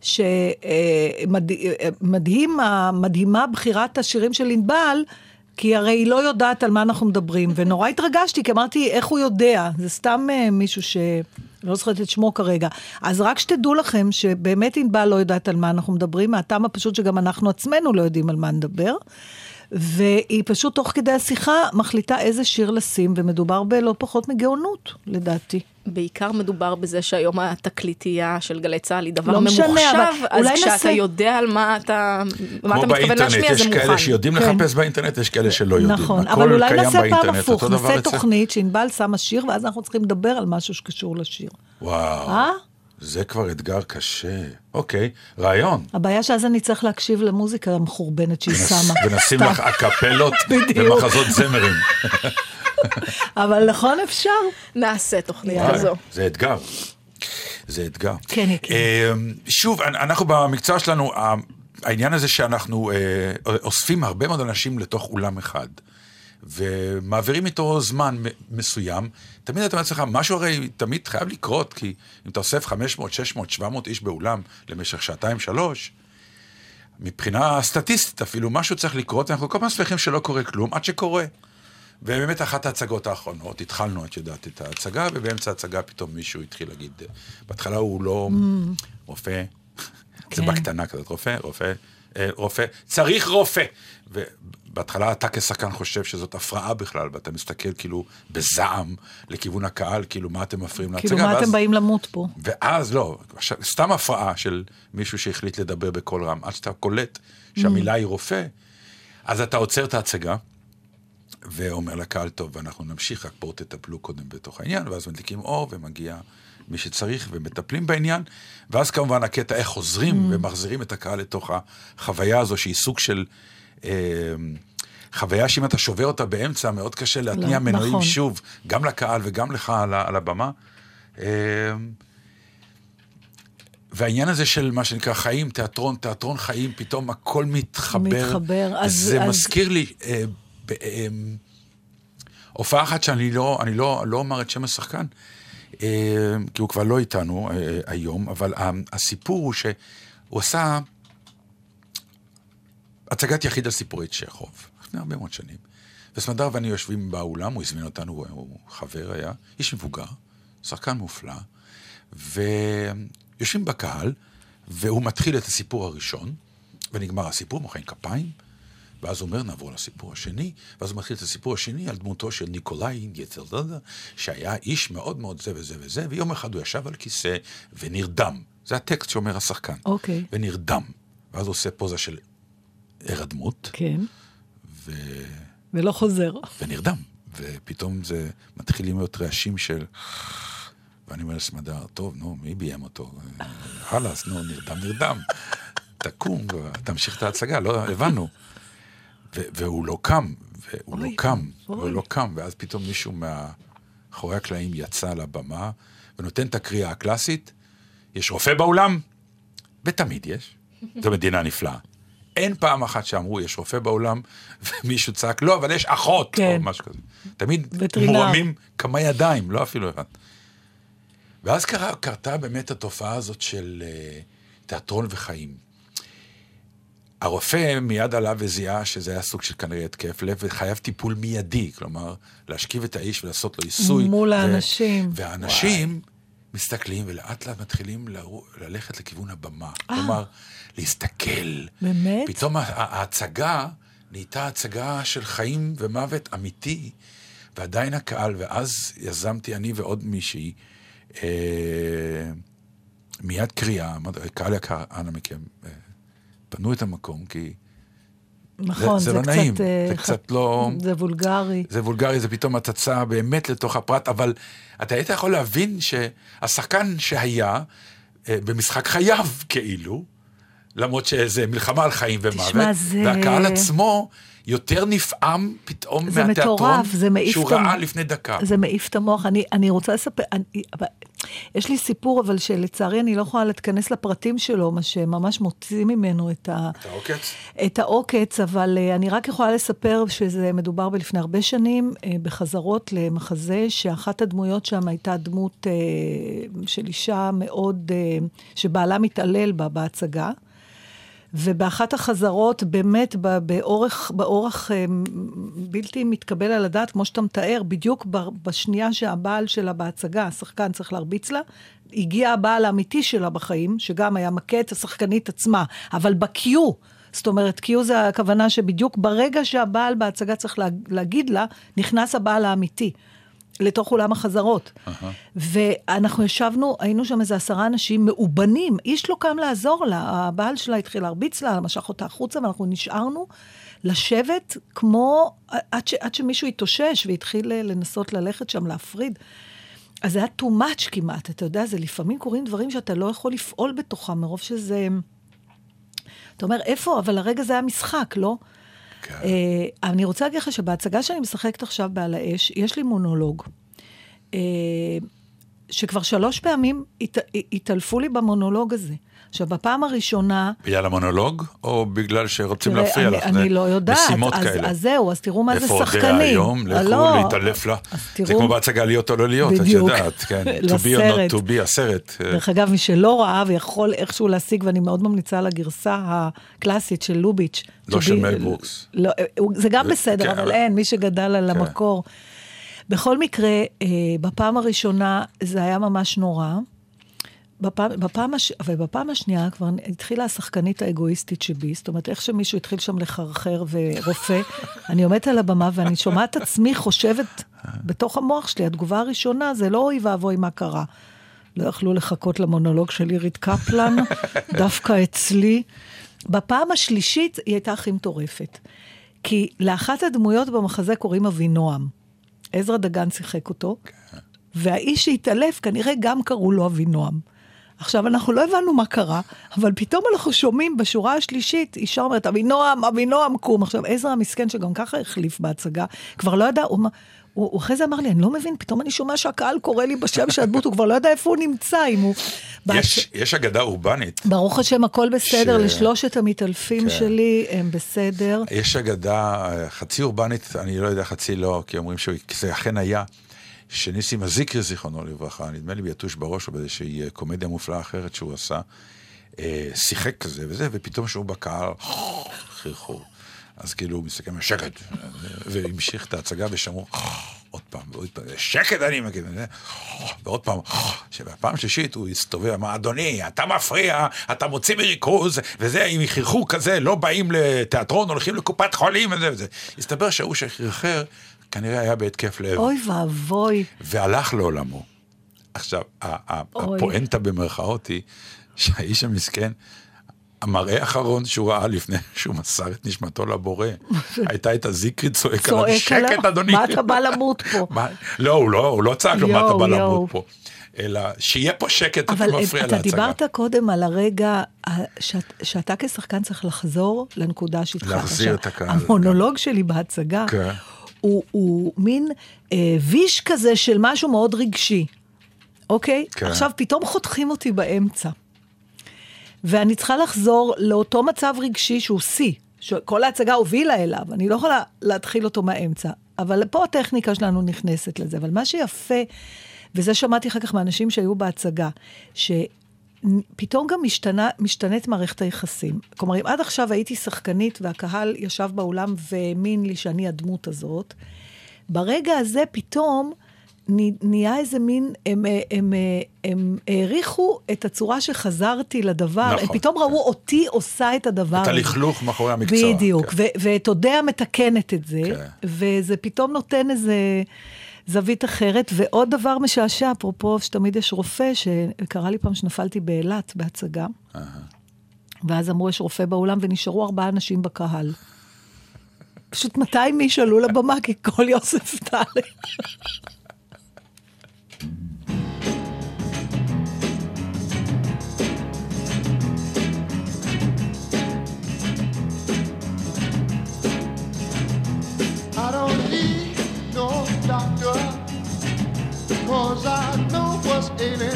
שמדהימה בחירת השירים של אינבל, כי הרי היא לא יודעת על מה אנחנו מדברים, ונורא התרגשתי, כי אמרתי, איך הוא יודע? זה סתם מישהו ש... לא זוכרת את שמו כרגע. אז רק שתדעו לכם, שבאמת אינבל לא יודעת על מה אנחנו מדברים, מהטעם הפשוט שגם אנחנו עצמנו לא יודעים על מה נדבר, והיא פשוט תוך כדי השיחה, מחליטה איזה שיר לשים, ומדובר בלא פחות מגאונות, לדעתי. בעיקר מדובר בזה שהיום התקליטייה של גלי צהל היא דבר ממוחשב, אז כשאתה יודע על מה אתה מתכוון להשמיע, זה מוכן. יש כאלה שיודעים לחפש באינטרנט, יש כאלה שלא יודעים. נכון, אבל אולי נעשה פעם הפוך, נעשה תוכנית שאינבל שמה שיר, ואז אנחנו צריכים לדבר על משהו שקשור לשיר. וואו, זה כבר אתגר קשה. אוקיי, רעיון. הבעיה שאז אני צריך להקשיב למוזיקה המחורבנת שהיא שמה. ונשים לך אקפלות ומחזות זמרים. אבל נכון אפשר? נעשה תוכנית כזו. זה אתגר. זה אתגר. כן, כן. שוב, אנחנו במקצוע שלנו, העניין הזה שאנחנו אוספים הרבה מאוד אנשים לתוך אולם אחד, ומעבירים איתו זמן מסוים, תמיד אתה מצליח, משהו הרי תמיד חייב לקרות, כי אם אתה אוסף חמש מאות, שש מאות, שבע מאות איש באולם למשך שעתיים, שלוש, מבחינה סטטיסטית אפילו, משהו צריך לקרות, ואנחנו כל פעם שמחים שלא קורה כלום, עד שקורה. ובאמת אחת ההצגות האחרונות, התחלנו, את יודעת, את ההצגה, ובאמצע ההצגה פתאום מישהו התחיל להגיד, בהתחלה הוא לא רופא, זה בקטנה כזאת, רופא, רופא, רופא, צריך רופא. ובהתחלה אתה כשחקן חושב שזאת הפרעה בכלל, ואתה מסתכל כאילו בזעם לכיוון הקהל, כאילו מה אתם מפריעים להצגה. כאילו מה אתם באים למות פה. ואז לא, סתם הפרעה של מישהו שהחליט לדבר בכל רם, עד שאתה קולט שהמילה היא רופא, אז אתה עוצר את ההצגה, ואומר לקהל, טוב, ואנחנו נמשיך, רק בואו תטפלו קודם בתוך העניין, ואז מדליקים אור, ומגיע מי שצריך, ומטפלים בעניין, ואז כמובן הקטע איך חוזרים, mm. ומחזירים את הקהל לתוך החוויה הזו, שהיא סוג של אה, חוויה שאם אתה שובר אותה באמצע, מאוד קשה להתניע לא, מנועים נכון. שוב, גם לקהל וגם לך על, על הבמה. אה, והעניין הזה של מה שנקרא חיים, תיאטרון, תיאטרון חיים, פתאום הכל מתחבר. מתחבר. אז, זה אז... מזכיר לי... אה, הופעה אחת שאני לא, אני לא, לא אומר את שם השחקן, כי הוא כבר לא איתנו היום, אבל הסיפור הוא שהוא עשה הצגת יחיד על סיפורי צ'כוב, לפני הרבה מאוד שנים, וסמדר ואני יושבים באולם, הוא הזמין אותנו, הוא חבר היה, איש מבוגר, שחקן מופלא, ויושבים בקהל, והוא מתחיל את הסיפור הראשון, ונגמר הסיפור, מוחאים כפיים, ואז אומר, נעבור לסיפור השני, ואז מתחיל את הסיפור השני על דמותו של ניקולאי יצלדדה, שהיה איש מאוד מאוד זה וזה וזה, ויום אחד הוא ישב על כיסא ונרדם. זה הטקסט שאומר השחקן. אוקיי. Okay. ונרדם. ואז הוא עושה פוזה של הרדמות. כן. Okay. ו... ולא חוזר. ונרדם. ופתאום זה מתחילים להיות רעשים של... ואני אומר לסמדר, טוב, נו, מי ביים אותו? חלס, נו, נרדם, נרדם. תקום, תמשיך את ההצגה, לא הבנו. והוא לא קם, והוא לא קם, והוא לא קם, ואז פתאום מישהו מאחורי הקלעים יצא לבמה, ונותן את הקריאה הקלאסית, יש רופא באולם, ותמיד יש, זו מדינה נפלאה. אין פעם אחת שאמרו, יש רופא באולם, ומישהו צעק, לא, אבל יש אחות, או משהו כזה. תמיד מורמים כמה ידיים, לא אפילו אחד. ואז קרתה באמת התופעה הזאת של תיאטרון וחיים. הרופא מיד עליו וזיהה שזה היה סוג של כנראה התקף לב, וחייב טיפול מיידי, כלומר, להשכיב את האיש ולעשות לו עיסוי. מול האנשים. והאנשים מסתכלים ולאט לאט מתחילים ללכת לכיוון הבמה. כלומר, להסתכל. באמת? פתאום ההצגה נהייתה הצגה של חיים ומוות אמיתי, ועדיין הקהל, ואז יזמתי אני ועוד מישהי, מיד קריאה, קהל יקר, אנא מכם, פנו את המקום, כי נכון, זה, זה, זה לא קצת, נעים, זה ח... קצת לא... זה וולגרי. זה וולגרי, זה פתאום הצצה באמת לתוך הפרט, אבל אתה היית יכול להבין שהשחקן שהיה במשחק חייו כאילו, למרות שזה מלחמה על חיים ומוות, והקהל עצמו יותר נפעם פתאום מהתיאטרון שהוא ראה לפני דקה. זה מעיף את המוח. אני, אני רוצה לספר, אני, יש לי סיפור, אבל שלצערי אני לא יכולה להתכנס לפרטים שלו, מה שממש מוציא ממנו את ה, את העוקץ. את העוקץ, אבל אני רק יכולה לספר שזה מדובר בלפני הרבה שנים, בחזרות למחזה, שאחת הדמויות שם הייתה דמות של אישה מאוד, שבעלה מתעלל בה בהצגה, ובאחת החזרות באמת באורך, באורך בלתי מתקבל על הדעת, כמו שאתה מתאר, בדיוק בשנייה שהבעל שלה בהצגה, השחקן צריך להרביץ לה, הגיע הבעל האמיתי שלה בחיים, שגם היה מכה את השחקנית עצמה, אבל בקיו, זאת אומרת, קיו זה הכוונה שבדיוק ברגע שהבעל בהצגה צריך להגיד לה, נכנס הבעל האמיתי. לתוך אולם החזרות. ואנחנו ישבנו, היינו שם איזה עשרה אנשים מאובנים, איש לא קם לעזור לה, הבעל שלה התחיל להרביץ לה, משך אותה החוצה, ואנחנו נשארנו לשבת כמו, עד, ש, עד שמישהו התאושש, והתחיל לנסות ללכת שם, להפריד. אז זה היה too much כמעט, אתה יודע, זה לפעמים קוראים דברים שאתה לא יכול לפעול בתוכם, מרוב שזה, אתה אומר, איפה? אבל הרגע זה היה משחק, לא? אני רוצה להגיד לך שבהצגה שאני משחקת עכשיו בעל האש, יש לי מונולוג, שכבר שלוש פעמים התעלפו לי במונולוג הזה. עכשיו, בפעם הראשונה... בגלל המונולוג, או בגלל שרוצים להפריע לך? אני לא יודעת. משימות כאלה. אז זהו, אז תראו מה זה שחקנים. איפה אודיה היום? לכו להתעלף לה. זה כמו בהצגה להיות או לא להיות, את יודעת. לסרט. To be, הסרט. דרך אגב, מי שלא ראה ויכול איכשהו להשיג, ואני מאוד ממליצה על הגרסה הקלאסית של לוביץ'. לא של מל ברוקס. זה גם בסדר, אבל אין, מי שגדל על המקור. בכל מקרה, בפעם הראשונה זה היה ממש נורא. בפעם, בפעם הש... ובפעם השנייה כבר התחילה השחקנית האגואיסטית שבי, זאת אומרת, איך שמישהו התחיל שם לחרחר ורופא, אני עומדת על הבמה ואני שומעת עצמי חושבת בתוך המוח שלי, התגובה הראשונה זה לא אוי ואבוי מה קרה. לא יכלו לחכות למונולוג של אירית קפלן, דווקא אצלי. בפעם השלישית היא הייתה הכי מטורפת, כי לאחת הדמויות במחזה קוראים אבינועם. עזרא דגן שיחק אותו, והאיש שהתעלף כנראה גם קראו לו אבינועם. עכשיו, אנחנו לא הבנו מה קרה, אבל פתאום אנחנו שומעים בשורה השלישית, אישה אומרת, אבינועם, אבינועם, קום. עכשיו, עזרא המסכן, שגם ככה החליף בהצגה, כבר לא ידע, הוא, הוא, הוא אחרי זה אמר לי, אני לא מבין, פתאום אני שומע שהקהל קורא לי בשם שהדמות, הוא כבר לא ידע איפה הוא נמצא, אם הוא... יש, יש אגדה אורבנית. ברוך השם, הכל בסדר, ש... לשלושת המתעלפים כן. שלי, הם בסדר. יש אגדה חצי אורבנית, אני לא יודע, חצי לא, כי אומרים שזה אכן היה, שניסים הזיקרי זיכרונו לברכה, נדמה לי ביתוש בראש, או באיזושהי קומדיה מופלאה אחרת שהוא עשה, שיחק כזה וזה, ופתאום שהוא בקהל, חירחור. אז כאילו הוא מסתכם, שקט, והמשיך את ההצגה ושמעו, עוד פעם, ועוד פעם, שקט אני מכיר, ועוד פעם, שבפעם שלישית הוא הסתובב, אמר, אדוני, אתה מפריע, אתה מוציא מריכוז, וזה, עם חירחור כזה, לא באים לתיאטרון, הולכים לקופת חולים, וזה וזה. הסתבר שהוא שחרחר, כנראה היה בהתקף לב. אוי ואבוי. והלך לעולמו. עכשיו, הפואנטה במרכאות היא, שהאיש המסכן, המראה האחרון שהוא ראה לפני שהוא מסר את נשמתו לבורא, הייתה את הזיקרי צועק עליו, שקט אדוני. מה אתה בא למות פה? לא, הוא לא צעק לו, מה אתה בא למות פה? אלא שיהיה פה שקט, אתה מפריע להצגה. אבל אתה דיברת קודם על הרגע שאתה כשחקן צריך לחזור לנקודה שהתחלת. להחזיר את הקהל. המונולוג שלי בהצגה, הוא, הוא מין אה, ויש כזה של משהו מאוד רגשי. אוקיי? כן. עכשיו פתאום חותכים אותי באמצע. ואני צריכה לחזור לאותו מצב רגשי שהוא סי, שכל ההצגה הובילה אליו, אני לא יכולה להתחיל אותו מהאמצע. אבל פה הטכניקה שלנו נכנסת לזה. אבל מה שיפה, וזה שמעתי אחר כך מאנשים שהיו בהצגה, שפתאום גם משתנה, משתנית מערכת היחסים. כלומר, אם עד עכשיו הייתי שחקנית, והקהל ישב באולם והאמין לי שאני הדמות הזאת, ברגע הזה פתאום נהיה איזה מין, הם, הם, הם העריכו את הצורה שחזרתי לדבר, נכון, הם פתאום ראו כן. אותי עושה את הדבר. את הלכלוך מאחורי המקצוע. בדיוק, כן. ותודיה מתקנת את זה, כן. וזה פתאום נותן איזה זווית אחרת, ועוד דבר משעשע, אפרופו שתמיד יש רופא, שקרה לי פעם שנפלתי באילת בהצגה, uh-huh. ואז אמרו יש רופא באולם, ונשארו ארבעה אנשים בקהל. פשוט מאתיים מי שעלו לבמה, כי כל יוסף טל. 'cause I know what's in it.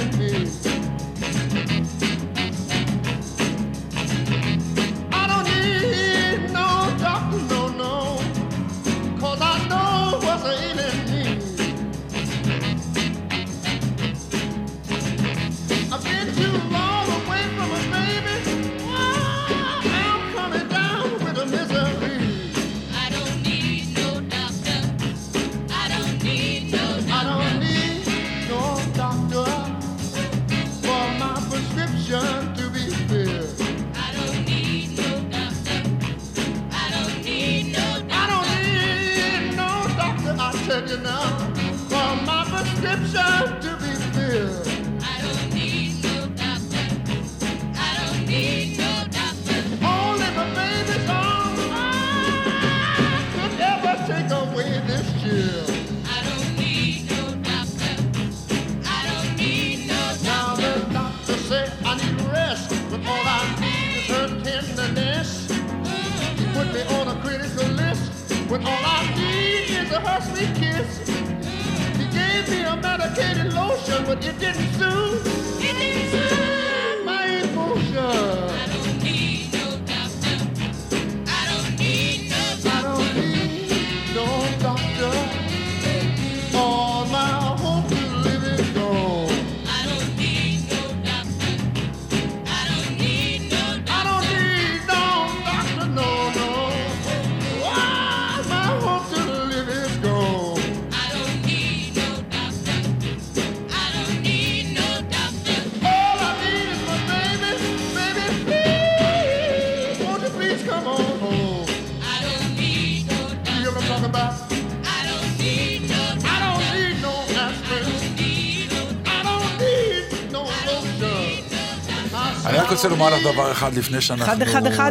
אני רוצה לומר לך דבר אחד לפני שאנחנו... אחד, אחד, אחד.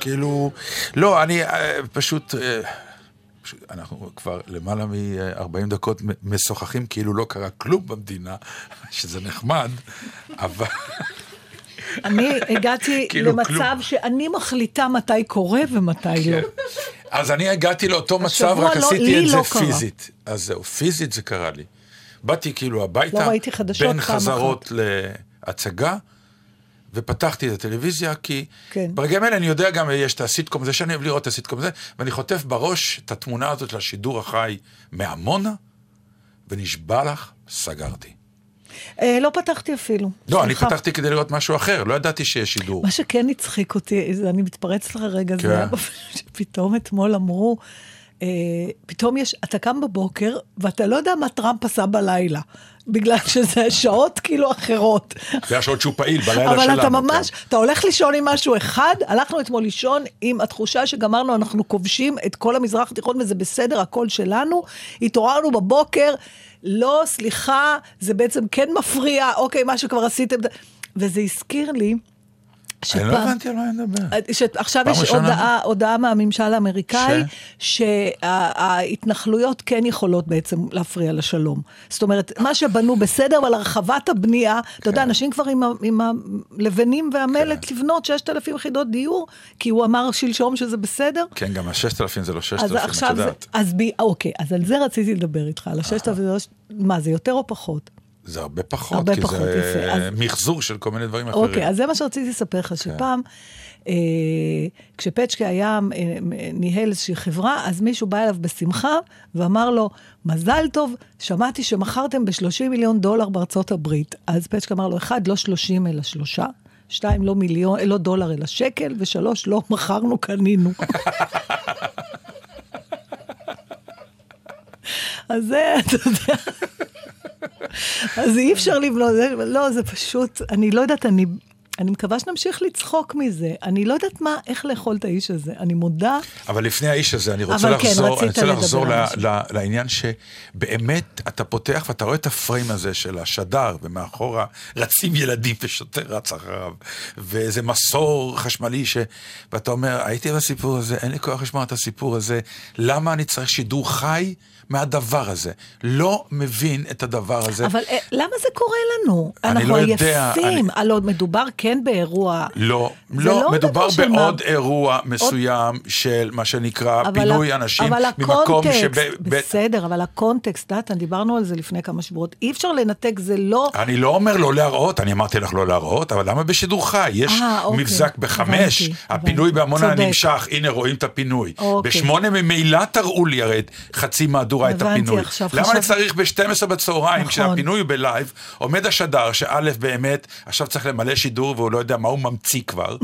כאילו... לא, אני פשוט... אנחנו כבר למעלה מ-ארבעים דקות משוחחים, כאילו לא קרה כלום במדינה, שזה נחמד, אבל... אני הגעתי למצב שאני מחליטה מתי קורה ומתי לא. אז אני הגעתי לאותו מצב, רק עשיתי את זה פיזית. אז זהו, פיזית זה קרה לי. באתי כאילו הביתה, בין חזרות להצגה, ופתחתי את הטלוויזיה, כי כן. ברגעים האלה אני יודע גם, יש את הסיטקום, זה שאני אוהב לראות את הסיטקום הזה, ואני חוטף בראש את התמונה הזאת של השידור החי מהמונה, ונשבע לך, סגרתי. אה, לא פתחתי אפילו. לא, סליחה. אני פתחתי כדי לראות משהו אחר, לא ידעתי שיש שידור. מה שכן הצחיק אותי, אני מתפרץ לך רגע, כן. זה שפתאום אתמול אמרו, אה, פתאום יש, אתה קם בבוקר, ואתה לא יודע מה טראמפ עשה בלילה. בגלל שזה שעות כאילו אחרות. זה השעות שהוא פעיל בלילה שלנו. אבל אתה ממש, אתה הולך לישון עם משהו אחד, הלכנו אתמול לישון עם התחושה שגמרנו, אנחנו כובשים את כל המזרח התיכון, וזה בסדר, הכל שלנו. התעוררנו בבוקר, לא, סליחה, זה בעצם כן מפריע, אוקיי, מה שכבר עשיתם. וזה הזכיר לי, אני לא הבנתי על מה אני מדבר. עכשיו יש הודעה מהממשל האמריקאי, שההתנחלויות כן יכולות בעצם להפריע לשלום. זאת אומרת, מה שבנו בסדר, אבל הרחבת הבנייה, אתה יודע, אנשים כבר עם הלבנים והמלט לבנות ששת אלפים יחידות דיור, כי הוא אמר שלשום שזה בסדר. כן, גם ה-ששת אלפים זה לא ששת אלפים, אני יודעת. אוקיי, אז על זה רציתי לדבר איתך, על ה-ששת אלפים, מה זה, יותר או פחות? זה הרבה פחות, הרבה כי פחות זה אז... מחזור של כל מיני דברים אחרים. אוקיי, אז זה מה שרציתי לספר לך, שפעם, אה, כשפצ'קה היה אה, ניהל איזושהי חברה, אז מישהו בא אליו בשמחה, ואמר לו, מזל טוב, שמעתי שמכרתם ב-שלושים מיליון דולר בארצות הברית. אז פצ'קה אמר לו, אחד, לא שלושים אלא שלושה, שתיים, לא, מיליון, לא דולר אלא שקל, ושלוש, לא מכרנו, קנינו. אז זה, אתה יודע... אז אי אפשר לבנות, לא, זה פשוט, אני לא יודעת, אני, אני מקווה שנמשיך לצחוק מזה, אני לא יודעת מה, איך לאכול את האיש הזה, אני מודה. אבל לפני האיש הזה, אני רוצה לחזור, אני רוצה לחזור לעניין שבאמת אתה פותח, ואתה רואה את הפריים הזה של השדר, ומאחורה רצים ילדים ושוטר רץ אחריו, ואיזה מסור חשמלי, ש... ואתה אומר, הייתי בסיפור הזה, אין לי כוח לשמוע את הסיפור הזה, למה אני צריך שידור חי? מהדבר הזה. לא מבין את הדבר הזה. אבל למה זה קורה לנו? אנחנו עייפים. על עוד מדובר כן באירוע. לא, לא, מדובר בעוד אירוע מסוים של מה שנקרא פינוי אנשים ממקום שב... בסדר, אבל הקונטקסט, נתן, דיברנו על זה לפני כמה שבועות, אי אפשר לנתק, זה לא... אני לא אומר לא להראות, אני אמרתי לך לא להראות, אבל למה בשידור חי? יש מבזק בחמש, הפינוי בהמונה נמשך, הנה רואים את הפינוי. בשמונה ממילא תראו לי הרי חצי מהדורה את הפינוי. למה אני צריך ב-שתים עשרה בצהריים, כשהפינוי הוא בלייב, עומד השדר שא' באמת, עכשיו צריך למלא שידור, והוא לא יודע מה הוא ממציא כבר,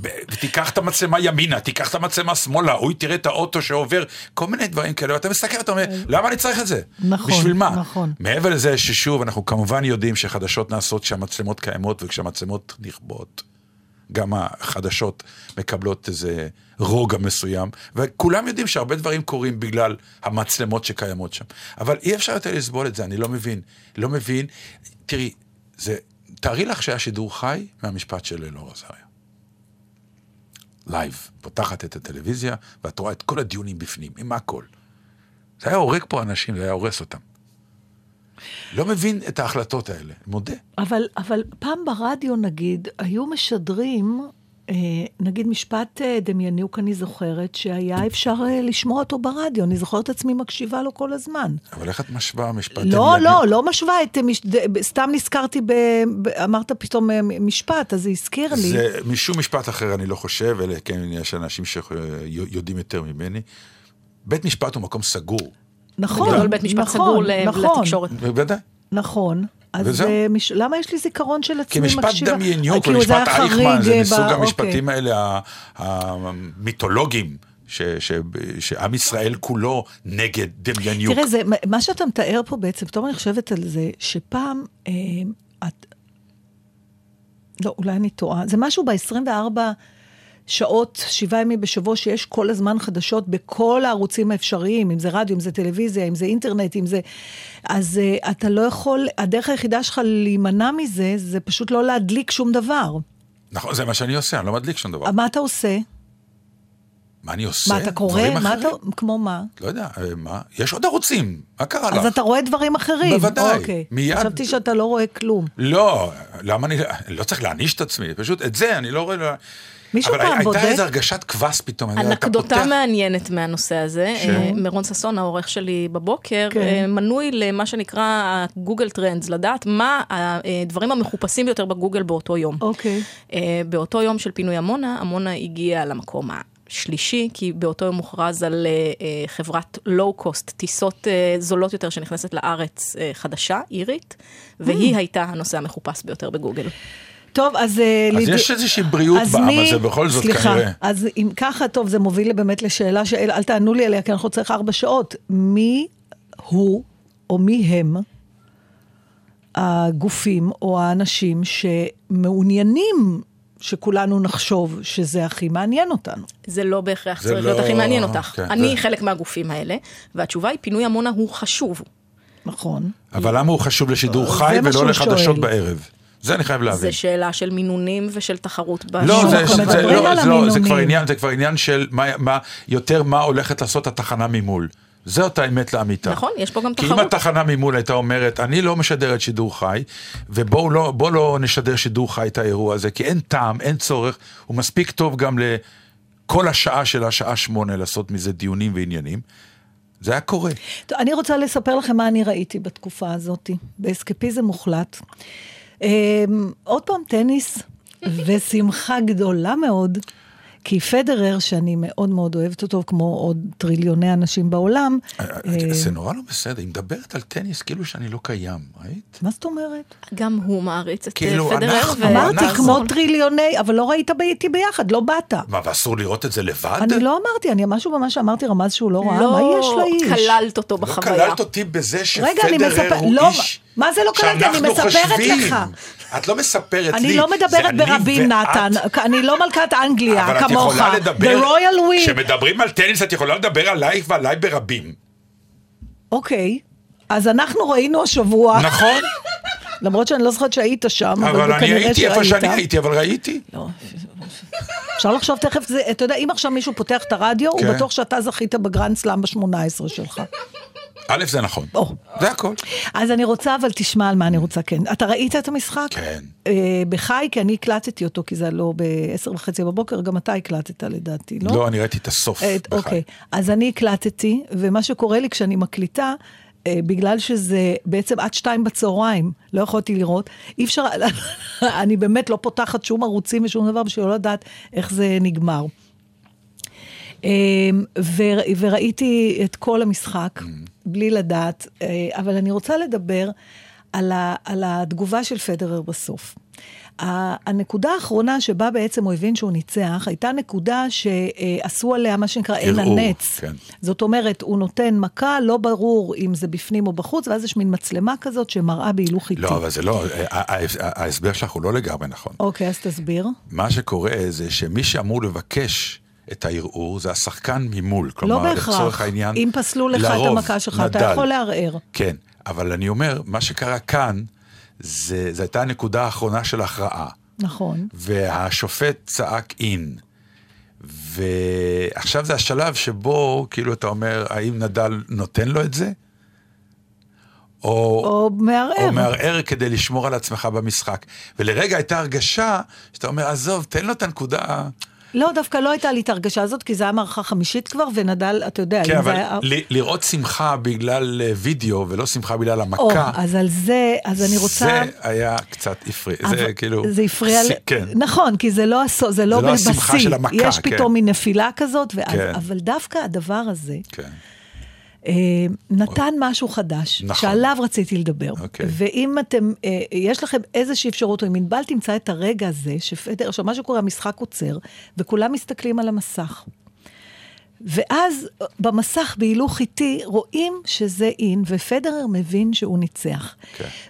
ותיקח את המצלמה ימינה, תיקח את המצלמה שמאלה, הוא תראה את האוטו שעובר, כל מיני דברים כאלה, ואתה מסתכל, אתה אומר, למה אני צריך את זה? בשביל מה? מעבר לזה ששוב, אנחנו כמובן יודעים שחדשות נעשות כשהמצלמות קיימות, וכשהמצלמות נכבות, גם החדשות מקבלות איזה רוגע מסוים, וכולם יודעים שהרבה דברים קורים בגלל המצלמות שקיימות שם. אבל אי אפשר יותר לסבול את זה, אני לא מבין. לא מבין. תראי, זה, תארי לך שהיה שידור חי מהמשפט של אלאור עזריה. לייב, פותחת את הטלוויזיה, ואת רואה את כל הדיונים בפנים, עם הכל. זה היה הורג פה אנשים, זה היה הורס אותם. לא מבין את ההחלטות האלה, מודה. אבל, אבל פעם ברדיו, נגיד, היו משדרים, נגיד משפט דמיינוק, אני זוכרת, שהיה אפשר לשמוע אותו ברדיו, אני זוכרת עצמי מקשיבה לו כל הזמן. אבל איך את משווה משפט דמיינוק? לא, לא, לא משווה, סתם נזכרתי, אמרת פתאום משפט, אז זה הזכיר לי. זה משום משפט אחר אני לא חושב, אלא כן יש אנשים שיודעים יותר ממני. בית משפט הוא מקום סגור. נכון, אבל בית משפט סגור לתקשורת. בוודאי. נכון. אז למה יש לי זיכרון של עצמי מקשיבה? כי משפט דמיינוק, משפט אייכמן, זה מסוג המשפטים האלה המיתולוגיים, שעם ישראל כולו נגד דמיינוק. תראה, מה שאתה מתאר פה בעצם, פתאום אני חושבת על זה, שפעם, לא, אולי אני טועה, זה משהו ב-עשרים וארבע שעות, שבעה ימים בשבוע, שיש כל הזמן חדשות בכל הערוצים האפשריים, אם זה רדיו, אם זה טלוויזיה, אם זה אינטרנט, אם זה... אז uh, אתה לא יכול, הדרך היחידה שלך להימנע מזה, זה פשוט לא להדליק שום דבר. נכון, זה מה שאני עושה, אני לא מדליק שום דבר. מה אתה עושה? מה אני עושה? מה אתה קורא? מה אתה... כמו מה? לא יודע, מה? יש עוד ערוצים, מה קרה לך? אז אתה רואה דברים אחרים. בוודאי. אוקיי. מיד... חשבתי שאתה לא רואה כלום. לא, למה אני... לא צריך להניש את עצמי, פשוט את זה אני לא רואה... לא... אבל הייתה איזו הרגשת כבס פתאום. אנקדוטה מעניינת מהנושא הזה. מרון ססון, העורך שלי בבוקר, מנוי למה שנקרא גוגל טרנדס, לדעת מה הדברים המחופשים ביותר בגוגל באותו יום. באותו יום של פינוי המונה, המונה הגיעה למקום השלישי, כי באותו יום מוכרז על חברת לואו-קוסט, טיסות זולות יותר שנכנסת לארץ חדשה, אירית, והיא הייתה הנושא המחופש ביותר בגוגל. טוב, אז... אז יש איזושהי בריאות בעם הזה, בכל זאת כנראה. אז אם ככה, טוב, זה מוביל באמת לשאלה, שאל תענו לי עליה, כי אנחנו צריכים ארבע שעות. מי הוא, או מי הם, הגופים או האנשים שמעוניינים שכולנו נחשוב שזה הכי מעניין אותנו? זה לא בהכרח צריך להיות הכי מעניין אותך. אני חלק מהגופים האלה, והתשובה היא, פינוי המונה הוא חשוב. נכון. אבל למה הוא חשוב לשידור חי ולא לחדשות בערב? זה אני חייב להבין. זה שאלה של מינונים ושל תחרות. לא, זה כבר עניין של יותר מה הולכת לעשות התחנה ממול. זה אותה אמת לאמיתה. נכון, יש פה גם תחרות. כי אם התחנה ממול הייתה אומרת, אני לא משדרת שידור חי, ובואו לא, בוא לא נשדר שידור חי את האירוע הזה, כי אין טעם, אין צורך, הוא מספיק טוב גם לכל השעה של השעה שמונה, לעשות מזה דיונים ועניינים. זה היה קורה. טוב, אני רוצה לספר לכם מה אני ראיתי בתקופה הזאת. באסקפיזם מוחלט. עוד פעם טניס, ושמחה גדולה מאוד, כי פדרר, שאני מאוד מאוד אוהבת אותו, כמו עוד טריליוני אנשים בעולם. זה נורא לא בסדר, היא מדברת על טניס כאילו שאני לא קיים, ראית? מה זאת אומרת? גם הוא מעריץ את פדרר. אמרתי כמו טריליוני, אבל לא ראית איתי ביחד, לא באת. מה, ואסור לראות את זה לבד? אני לא אמרתי, אני משהו ממש אמרתי רמז שהוא לא ראה, מה יש לאיש? לא כללת אותו בחוויה. לא כללת אותי בזה שפדרר הוא איש... מה זה לא קלט? אני מספרת לך. את לא מספרת לי. אני לא מדברת ברבים, נתן. אני לא מלכת אנגליה, כמוך. כשמדברים על טניס, את יכולה לדבר עלייך ועליי ברבים. אוקיי. אז אנחנו ראינו השבוע. נכון. למרות שאני לא זוכרת שהיית שם. אבל אני הייתי איפה שאני הייתי, אבל ראיתי. לא. אפשר לחשוב תכף, אתה יודע, אם עכשיו מישהו פותח את הרדיו, הוא בטוח שאתה זכית בגרנד סלאם ב-שמונה עשרה שלך. א', זה נכון. זה הכל. אז אני רוצה, אבל תשמע על מה אני רוצה, כן. אתה ראית את המשחק? כן. בחי, כי אני הקלטתי אותו, כי זה לא ב-עשר וחצי בבוקר, גם אתה הקלטת לדעתי, לא? לא, אני ראיתי את הסוף בחי. אוקיי, אז אני הקלטתי, ומה שקורה לי כשאני מקליטה, בגלל שזה בעצם עד שתיים בצהריים, לא יכולתי לראות, אי אפשר, אני באמת לא פותחת שום ערוצים ושום דבר, בשביל לא לדעת איך זה נגמר. וראיתי את כל המשחק, בלי לדעת, אבל אני רוצה לדבר על התגובה של פדרר בסוף. הנקודה האחרונה שבה בעצם הוא הבין שהוא ניצח, הייתה נקודה שעשו עליה מה שנקרא אין הנץ. זאת אומרת, הוא נותן מכה, לא ברור אם זה בפנים או בחוץ, ואז יש מין מצלמה כזאת שמראה בהילוך איתי. לא, אבל זה לא, ההסבר שלך הוא לא לגמרי נכון. אוקיי, אז תסביר. מה שקורה זה שמי שאמור לבקש את הערעור, זה השחקן ממול. כלומר, לצורך העניין, אם פסלו לך את המכה שלך, אתה יכול לערער. כן, אבל אני אומר, מה שקרה כאן, זו הייתה הנקודה האחרונה של ההכרעה. נכון. והשופט צעק אין. ועכשיו זה השלב שבו, כאילו אתה אומר, האם נדל נותן לו את זה? או, או מערער. או מערער כדי לשמור על עצמך במשחק. ולרגע הייתה הרגשה, שאתה אומר, עזוב, תן לו את הנקודה... לא, דווקא לא הייתה לי את הרגשה הזאת, כי זה היה מערכה חמישית כבר, ונדל, אתה יודע... כן, אבל היה... לראות שמחה בגלל וידאו, ולא שמחה בגלל המכה... או, אז על זה, אז אני רוצה... זה היה קצת הפריע, זה כאילו... זה הפריע... ס... כן. נכון, כי זה לא, זה לא, זה לא בבסי. השמחה של המכה, יש כן. פתאום מין נפילה כזאת, ואז, כן. אבל דווקא הדבר הזה... כן. נתן משהו חדש, שעליו רציתי לדבר. ואם אתם, יש לכם איזושהי אפשרות, או אם נבל תמצא את הרגע הזה, עכשיו מה שקורה, המשחק עוצר, וכולם מסתכלים על המסך. ואז במסך, בהילוך איתי, רואים שזה אין, ופדרר מבין שהוא ניצח.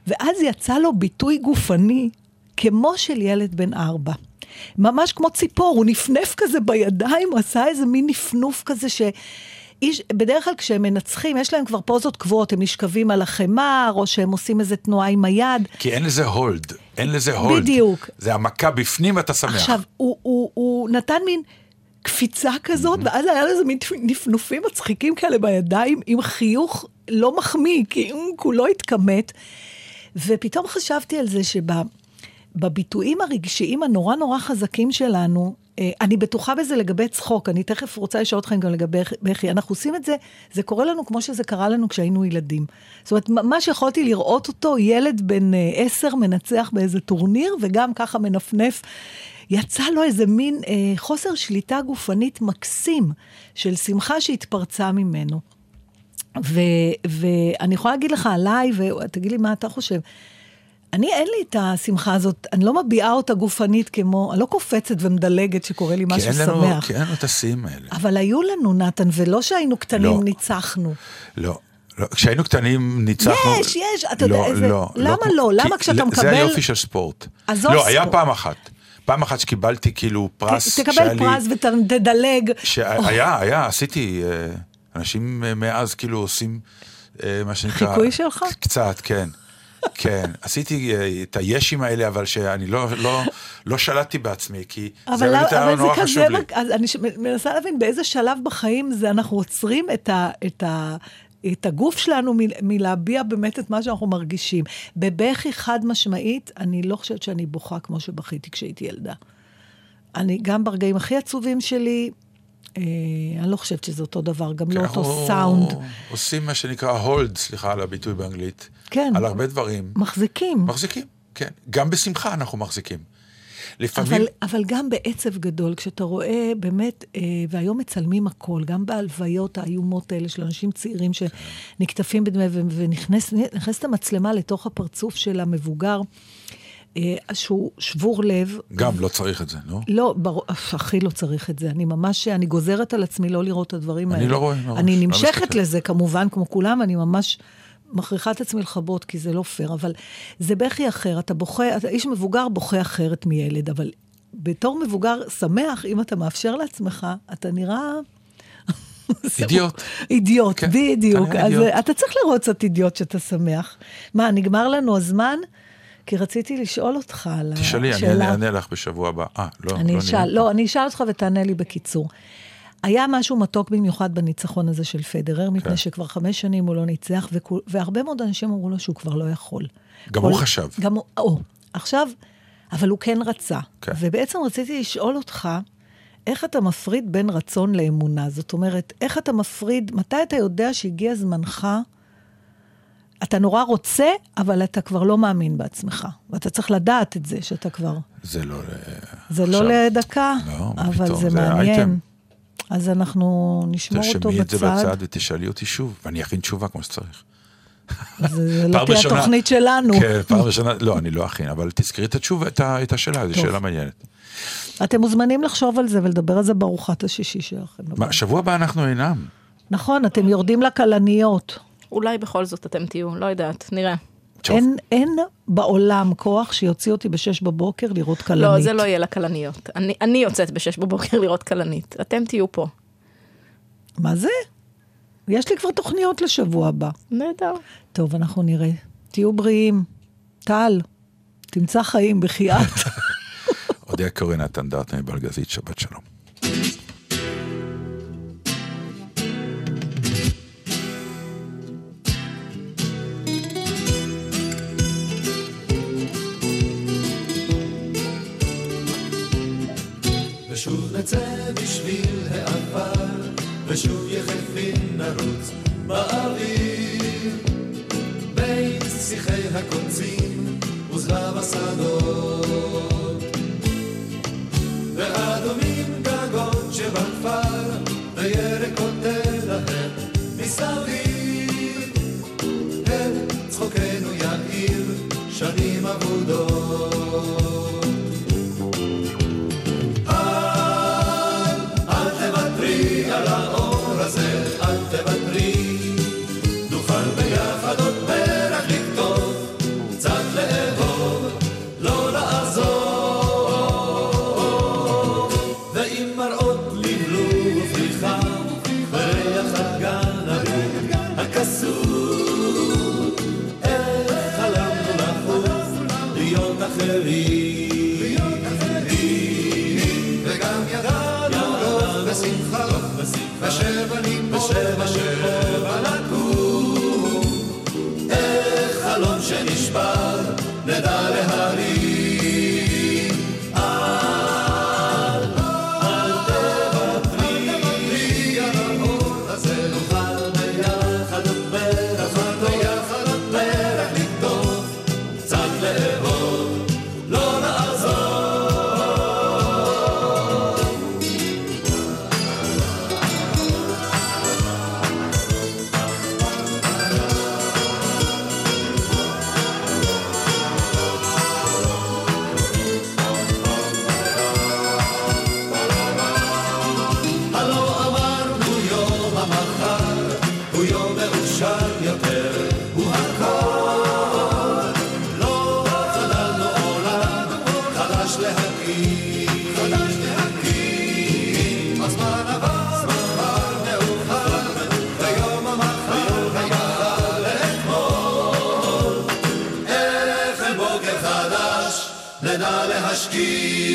ואז יצא לו ביטוי גופני, כמו של ילד בן ארבע. ממש כמו ציפור, הוא נפנף כזה בידיים, הוא עשה איזה מין נפנוף כזה ש... איש, בדרך כלל כשהם מנצחים, יש להם כבר פוזות קבועות, הם נשכבים על החמר, או שהם עושים איזה תנועה עם היד. כי אין לזה הולד, אין לזה הולד. בדיוק. זה המכה בפנים ואתה שמח. עכשיו, הוא, הוא, הוא נתן מין קפיצה כזאת, mm-hmm. ואז היה לזה מין נפנופים מצחיקים כאלה בידיים, עם חיוך לא מחמיא, כי הוא לא התכמת. ופתאום חשבתי על זה שבביטויים הרגשיים הנורא נורא חזקים שלנו, אני בטוחה בזה לגבי צחוק, אני תכף רוצה לשאול אתכם גם לגבי בכי, אנחנו עושים את זה, זה קורה לנו כמו שזה קרה לנו כשהיינו ילדים. זאת אומרת, מה שיכולתי לראות אותו, ילד בן עשר מנצח באיזה טורניר, וגם ככה מנפנף, יצא לו איזה מין אה, חוסר שליטה גופנית מקסים, של שמחה שהתפרצה ממנו. ו, ואני יכולה להגיד לך עליי, ותגיד לי מה אתה חושב, אני אין לי את השמחה הזאת, אני לא מביעה אותה גופנית כמו, אני לא קופצת ומדלגת שקורא לי משהו שמח. לנו, כי אין לנו את השיאים האלה. אבל היו לנו, נתן, ולא שהיינו קטנים לא, ניצחנו. לא, לא, כשהיינו קטנים ניצחנו... יש, יש, אתה לא, יודע איזה... לא, למה לא? לא? למה כשאתה מקבל... זה היופי של ספורט. לא, ספורט. היה פעם אחת. פעם אחת שקיבלתי כאילו פרס... ת, תקבל פרס לי... ותדלג. שהיה, היה, עשיתי... אנשים מאז כאילו עושים מה שנקרא... חיקוי שלך? קצת, כן. כן, עשיתי את הישים האלה, אבל שאני לא, לא, לא שלטתי בעצמי, כי זה באמת היה נורא חשוב לי. אז אני מנסה להבין, באיזה שלב בחיים זה אנחנו עוצרים את ה, את ה, את הגוף שלנו מלהביע באמת את מה שאנחנו מרגישים. בבכי חד משמעית, אני לא חושבת שאני בוכה כמו שבכיתי כשהייתי ילדה. אני גם ברגעים הכי עצובים שלי... אני לא חושבת שזה אותו דבר, גם לא אותו סאונד. עושים מה שנקרא הולד, סליחה על הביטוי באנגלית, על הרבה דברים. מחזיקים. מחזיקים, כן. גם בשמחה אנחנו מחזיקים. אבל גם בעצב גדול, כשאתה רואה באמת, והיום מצלמים הכל, גם בהלוויות האיומות האלה של אנשים צעירים שנקטפים בדמי, ונכנסת המצלמה לתוך הפרצוף של המבוגר, שהוא שבור לב. גם לא צריך את זה, לא? לא, הכי לא צריך את זה. אני ממש, אני גוזרת על עצמי לא לראות את הדברים האלה. אני לא רואה. אני נמשכת לזה, כמובן, כמו כולם, אני ממש מכריחה את עצמי לחבות, כי זה לא פייר, אבל זה בכי אחר. אתה בוכה, איש מבוגר בוכה אחרת מילד, אבל בתור מבוגר שמח, אם אתה מאפשר לעצמך, אתה נראה... אידיוט. אידיוט, בדיוק. אז אתה צריך לראות קצת אידיוט שאתה שמח. מה, נגמר לנו הזמן? כי רציתי לשאול אותך על השאלה. תשאלי, אני אענה לך בשבוע הבא. אה, לא, לא נראה. לא, אני אשאל אותך ותענה לי בקיצור. היה משהו מתוק במיוחד בניצחון הזה של פדרר, מפני שכבר חמש שנים הוא לא ניצח, והרבה מאוד אנשים אמרו לו שהוא כבר לא יכול. גם הוא חשב. גם הוא, עכשיו, אבל הוא כן רצה. ובעצם רציתי לשאול אותך, איך אתה מפריד בין רצון לאמונה? זאת אומרת, איך אתה מפריד, מתי אתה יודע שהגיע זמנך, אתה נורא רוצה, אבל אתה כבר לא מאמין בעצמך. ואתה צריך לדעת את זה, שאתה כבר... זה לא... זה לא לדקה, אבל זה מעניין. אז אנחנו נשמור אותו בצד. תשמעי את זה בצד ותשאלי אותי שוב, ואני אכין תשובה כמו שצריך. זה לא תהיה התוכנית שלנו. כן, פעם ראשונה, לא, אני לא אכין, אבל תזכרי את התשובה, את השאלה, זו שאלה מעניינת. אתם מוזמנים לחשוב על זה ולדבר על זה בארוחת השישי שלכם. שבוע הבא אנחנו אינם. נכון, אתם יורדים לקלניות. אולי בכל זאת אתם תהיו, לא יודעת, נראה. אין, אין בעולם כוח שיוציא אותי בשש בבוקר לראות קלנית. לא, זה לא יהיה לקלניות. אני, אני יוצאת בשש בבוקר לראות קלנית. אתם תהיו פה. מה זה? יש לי כבר תוכניות לשבוע הבא. נהדר. טוב, אנחנו נראה. תהיו בריאים. טל, תמצא חיים בחייאת. אודיה קורן הטנדרט מבלגזית, שבת שלום. ושוב נצא בשביל העבר, ושוב יחפים נרוץ באוויר, בין שיחי הקונצים וזרב השדות, ואדומים גגות שבכפר, וירקות תלהם מסביב, את צחוקנו יאיר שנים אבודות. נדע להשכים.